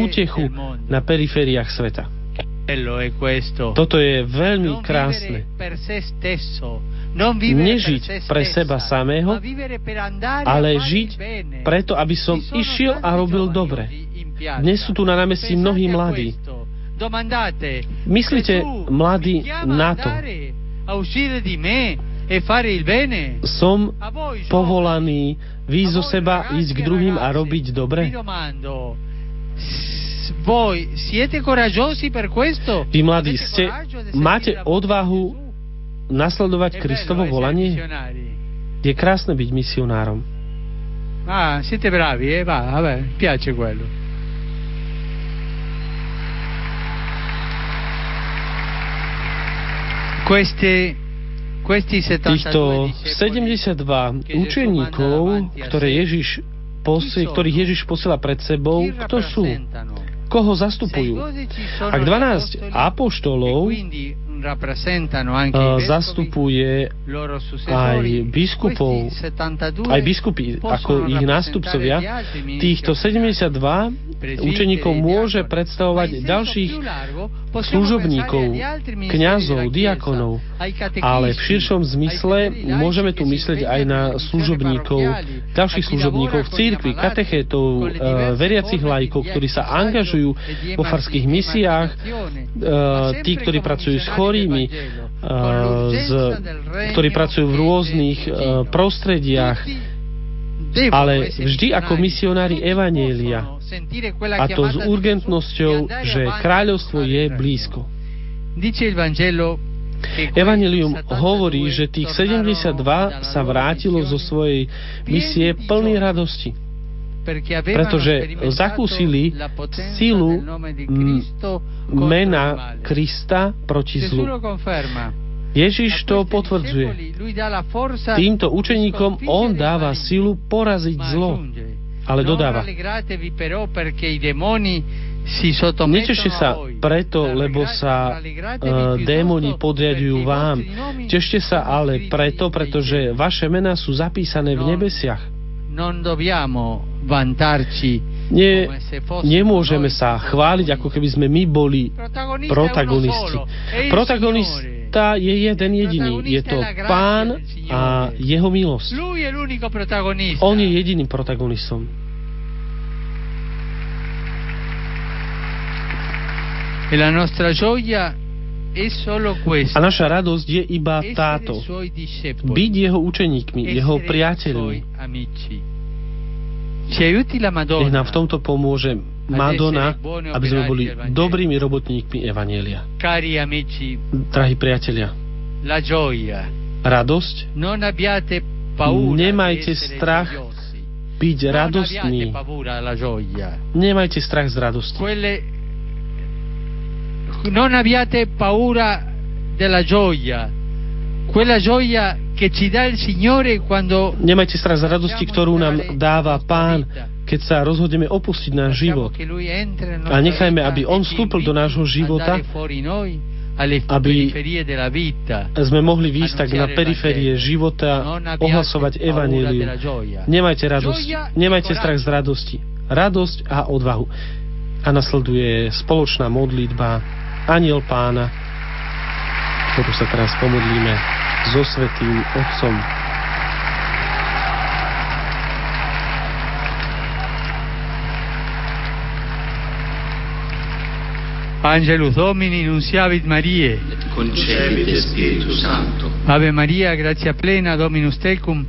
útechu na perifériách sveta. Toto je veľmi krásne. Nežiť pre seba samého, ale žiť preto, aby som išiel a robil dobre. Dnes sú tu na námestí mnohí mladí. Myslíte mladí na to? Som povolaný výjsť zo seba, ísť k druhým a robiť dobre? Vy mladí ste, máte odvahu nasledovať Kristovo volanie? Je krásne byť misionárom. Siete bravi, vabbè, piace quello. Týchto 72 učeníkov, ktorých Ježiš posiela pred sebou, kto sú? Koho zastupujú? Ak 12 apoštolov zastupuje aj biskupy ako ich nástupcovia, týchto 72 učeníkov môže predstavovať ďalších služobníkov, kňazov, diakonov, ale v širšom zmysle môžeme tu myslieť aj na služobníkov, ďalších služobníkov v cirkvi, katechétov, veriacich laikov, ktorí sa angažujú vo farských misiách, tí, ktorí pracujú s chorými, ktorí pracujú v rôznych prostrediach, ale vždy ako misionári Evanielia, a to s urgentnosťou, že kráľovstvo je blízko. Evangelium hovorí, že tých 72 sa vrátilo zo svojej misie plný radosti, pretože zakúsili silu mena Krista proti zlu. Ježiš to potvrdzuje. Týmto učeníkom on dáva silu poraziť zlo, ale dodáva: netešte sa preto, lebo sa démoni podriadujú vám. Tešte sa ale preto, pretože vaše mená sú zapísané v nebesiach. Nemôžeme sa chváliť, ako keby sme my boli protagonisti. Protagonista je jeden jediný. Je to Pán a jeho milosť. On je jediným protagonistom. A naša radosť je iba táto: byť jeho učeníkmi, jeho priateľmi. Nech nám v tomto pomôže Madonna, aby sme boli dobrými robotníkmi Evanielia. Drahí priatelia, radosť, nemajte strach byť radostní. Nemajte strach z radosti. Nemajte strach z radosti, ktorú nám dáva Pán, keď sa rozhodneme opustiť náš život. A nechajme, aby on vstúpil do nášho života, aby sme mohli výjsť tak na periférie života, ohlasovať evanjelium. Nemajte radosť, nemajte strach z radosti. Radosť a odvahu. A nasleduje spoločná modlitba Anjel Pána, ktorú sa teraz pomodlíme so Svätým Otcom. Angelus Domini nunciavit Mariae, concepite Spiritus Sancto. Ave Maria, gratia plena, Dominus tecum,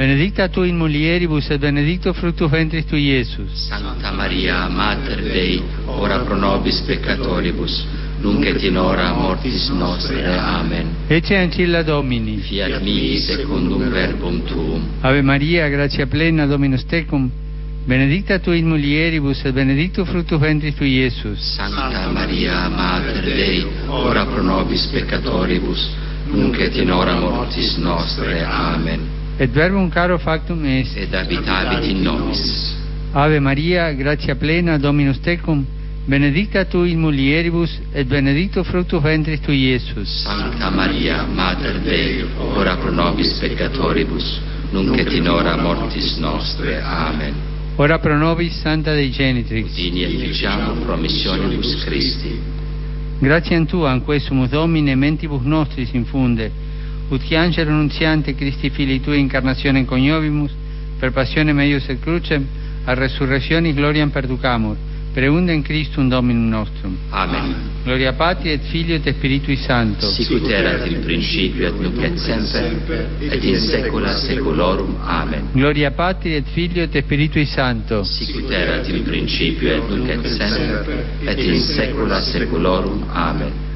Benedicta tu in mulieribus et benedictus fructus ventris tu, Iesus. Santa Maria, Mater Dei, ora pro nobis peccatoribus, nunc et in hora mortis nostre. Amen. Ecce ancilla Domini. Fiat mihi secundum verbum tuum. Ave Maria, gratia plena, Dominus tecum, benedicta tu in mulieribus et benedictus fructus ventris tu, Iesus. Santa Maria, Mater Dei, ora pro nobis peccatoribus, nunc et in hora mortis nostre. Amen. Et verbum caro factum est, et habitavit in nobis. Ave Maria, gratia plena, Dominus tecum, benedicta tu in mulieribus, et benedictus fructus ventris tu, Iesus. Santa Maria, Mater Dei, ora pro nobis peccatoribus, nunc et in hora mortis nostre. Amen. Ora pro nobis, Santa Dei Genitrix, udini et diciamo promissionibus Christi. Gratiam Tuam, quesumus Domine, mentibus nostris infunde, ut qui angelo nuntiante Christi Filii Tui incarnationem coniovimus, per passionem eius et crucem, a resurrectionis gloriam perducamur, preundem Christum Dominum nostrum. Amen. Gloria Patri et Filio et Spiritui Sancto. Sicut erat in principio et nunc et semper et in saecula saeculorum. Amen. Gloria Patri et Filio et Spiritui Sancto. Sicut erat in principio et nunc et semper et in saecula saeculorum. Amen.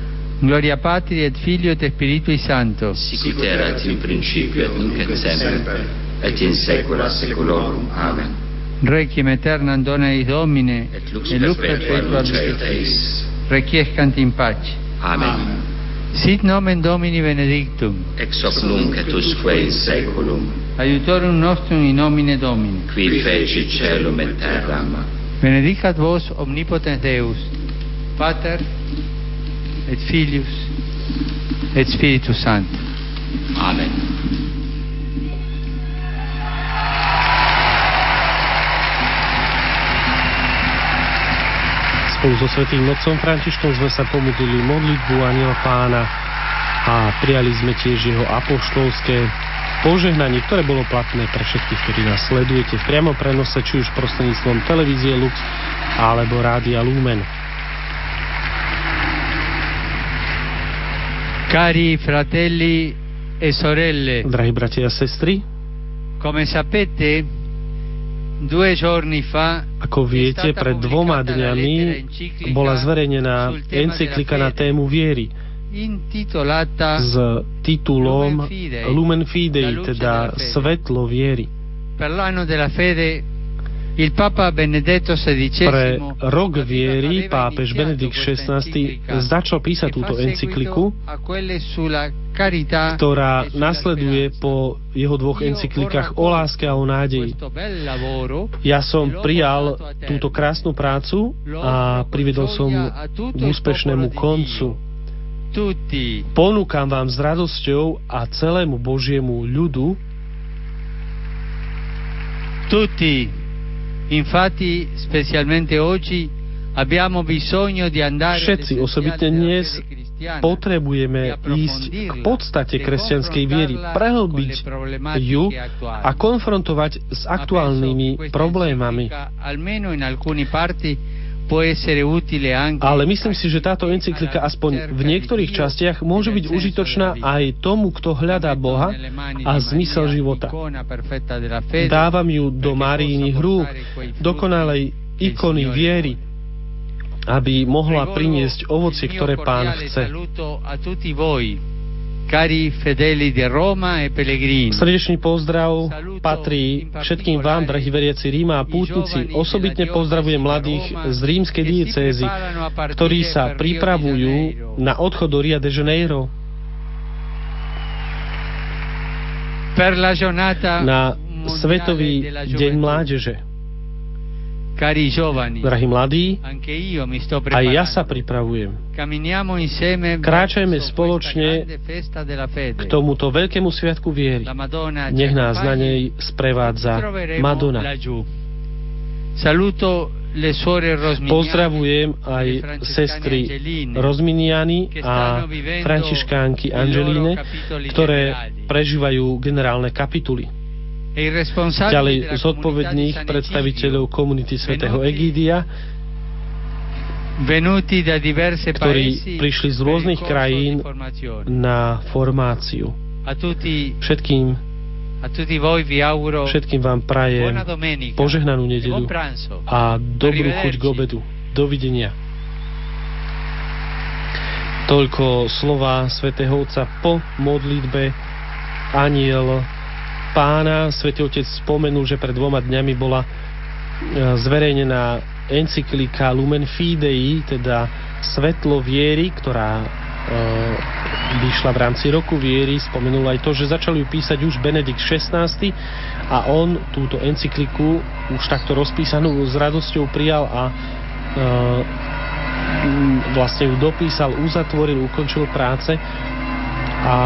Gloria Patri et Filio et Spiritui Sancto. Sicut erat in principio et nunc et semper et in saecula saeculorum. Amen. Requiem aeternam dona eis Domine, et lux perpetua vivit eis. Requiescant in pace. Amen. Sit nomen Domini benedictum, ex hoc nunc et usque in saeculum. Aiutorum nostrum in nomine Domini, qui fecit caelum et terram. Benedicat vos omnipotens Deus, Pater et Filius et Spiritus Sanctus. Amen. Spolu so svätým otcom Františkom sme sa pomodlili modlitbu Anjela Pána a prijali sme tiež jeho apoštolské požehnanie, ktoré bolo platné pre všetkých, ktorí nás sledujete v priamom prenose, či už prostredníctvom televízie Lux alebo rádia Lumen. Cari fratelli e sorelle, drahí bratia a sestry, come sapete, 2 giorni fa, ako viete, pred 2 dňami bola zverejnená encyklika na tému viery s titulom Lumen Fidei, teda Svetlo viery. Pre rok viery pápež Benedikt XVI začal písať túto encykliku, ktorá nasleduje po jeho 2 encyklikách o láske a o nádeji. Ja som prijal túto krásnu prácu a privedol som k úspešnému koncu. Ponúkam vám s radosťou a celému Božiemu ľudu Infatti, specialmente oggi, abbiamo bisogno di andare. Všetci, osobitne dnes, potrebujeme ísť k podstate kresťanskej viery, prehlbiť ju a konfrontovať s aktuálnymi problémami. Ale myslím si, že táto encyklika aspoň v niektorých častiach môže byť užitočná aj tomu, kto hľadá Boha a zmysel života. Dávam ju do Máriiných rúk, dokonalej ikony viery, aby mohla priniesť ovocie, ktoré Pán chce. Srdečný pozdrav patrí všetkým vám, drahí veriaci Ríma a pútnici. Osobitne pozdravujem mladých z rímskej diecézy, ktorí sa pripravujú na odchod do Ria de Janeiro na Svetový deň mládeže. Drahí mladí, aj ja sa pripravujem. Kráčajme spoločne k tomuto veľkému sviatku viery. Nech nás na nej sprevádza Madonna. Pozdravujem aj sestry Rozminiani a františkánky Angeline, ktoré prežívajú generálne kapituly. Ďalej zodpovedných predstaviteľov komunity svätého Egídia, ktorí prišli z rôznych krajín na formáciu. Všetkým Všetkým vám prajem požehnanú nedeľu a dobrú chuť k obedu. Dovidenia. Toľko slova svätého Otca po modlitbe Anjel Pána. Svätý Otec spomenul, že pred 2 dňami bola zverejnená encyklika Lumen Fidei, teda Svetlo viery, ktorá vyšla v rámci roku viery. Spomenul aj to, že začal ju písať už Benedikt XVI a on túto encykliku už takto rozpísanú s radosťou prijal a vlastne ju dopísal, uzatvoril, ukončil práce a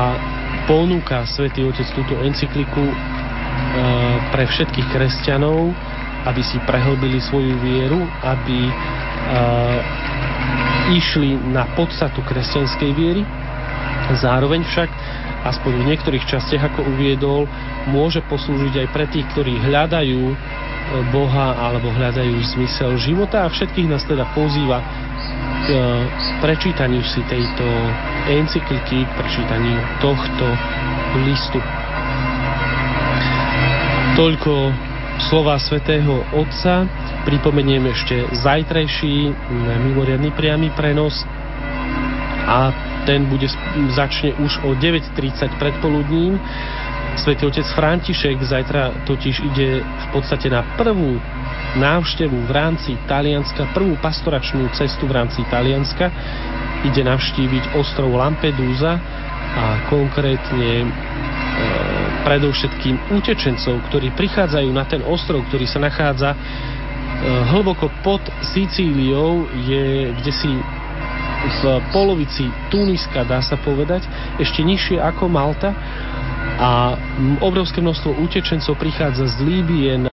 ponúka Svätý Otec túto encykliku pre všetkých kresťanov, aby si prehlbili svoju vieru, aby išli na podstatu kresťanskej viery. Zároveň však, aspoň v niektorých častiach, ako uviedol, môže poslúžiť aj pre tých, ktorí hľadajú Boha alebo hľadajú zmysel života, a všetkých nás teda pozýva k prečítaniu si tejto encykliky, k prečítaniu tohto listu. Toľko slova svätého Otca. Pripomeniem ešte zajtrajší mimoriadny priamy prenos a ten začne už o 9:30 predpoludním. Svätý Otec František zajtra totiž ide v podstate na prvú návštevu v rámci Talianska, prvú pastoračnú cestu v rámci Talianska. Ide navštíviť ostrov Lampedusa a konkrétne predovšetkým utečencov, ktorí prichádzajú na ten ostrov, ktorý sa nachádza hlboko pod Sicíliou, je kdesi v polovici Tuniska, dá sa povedať, ešte nižšie ako Malta, a obrovské množstvo utečencov prichádza z Líbie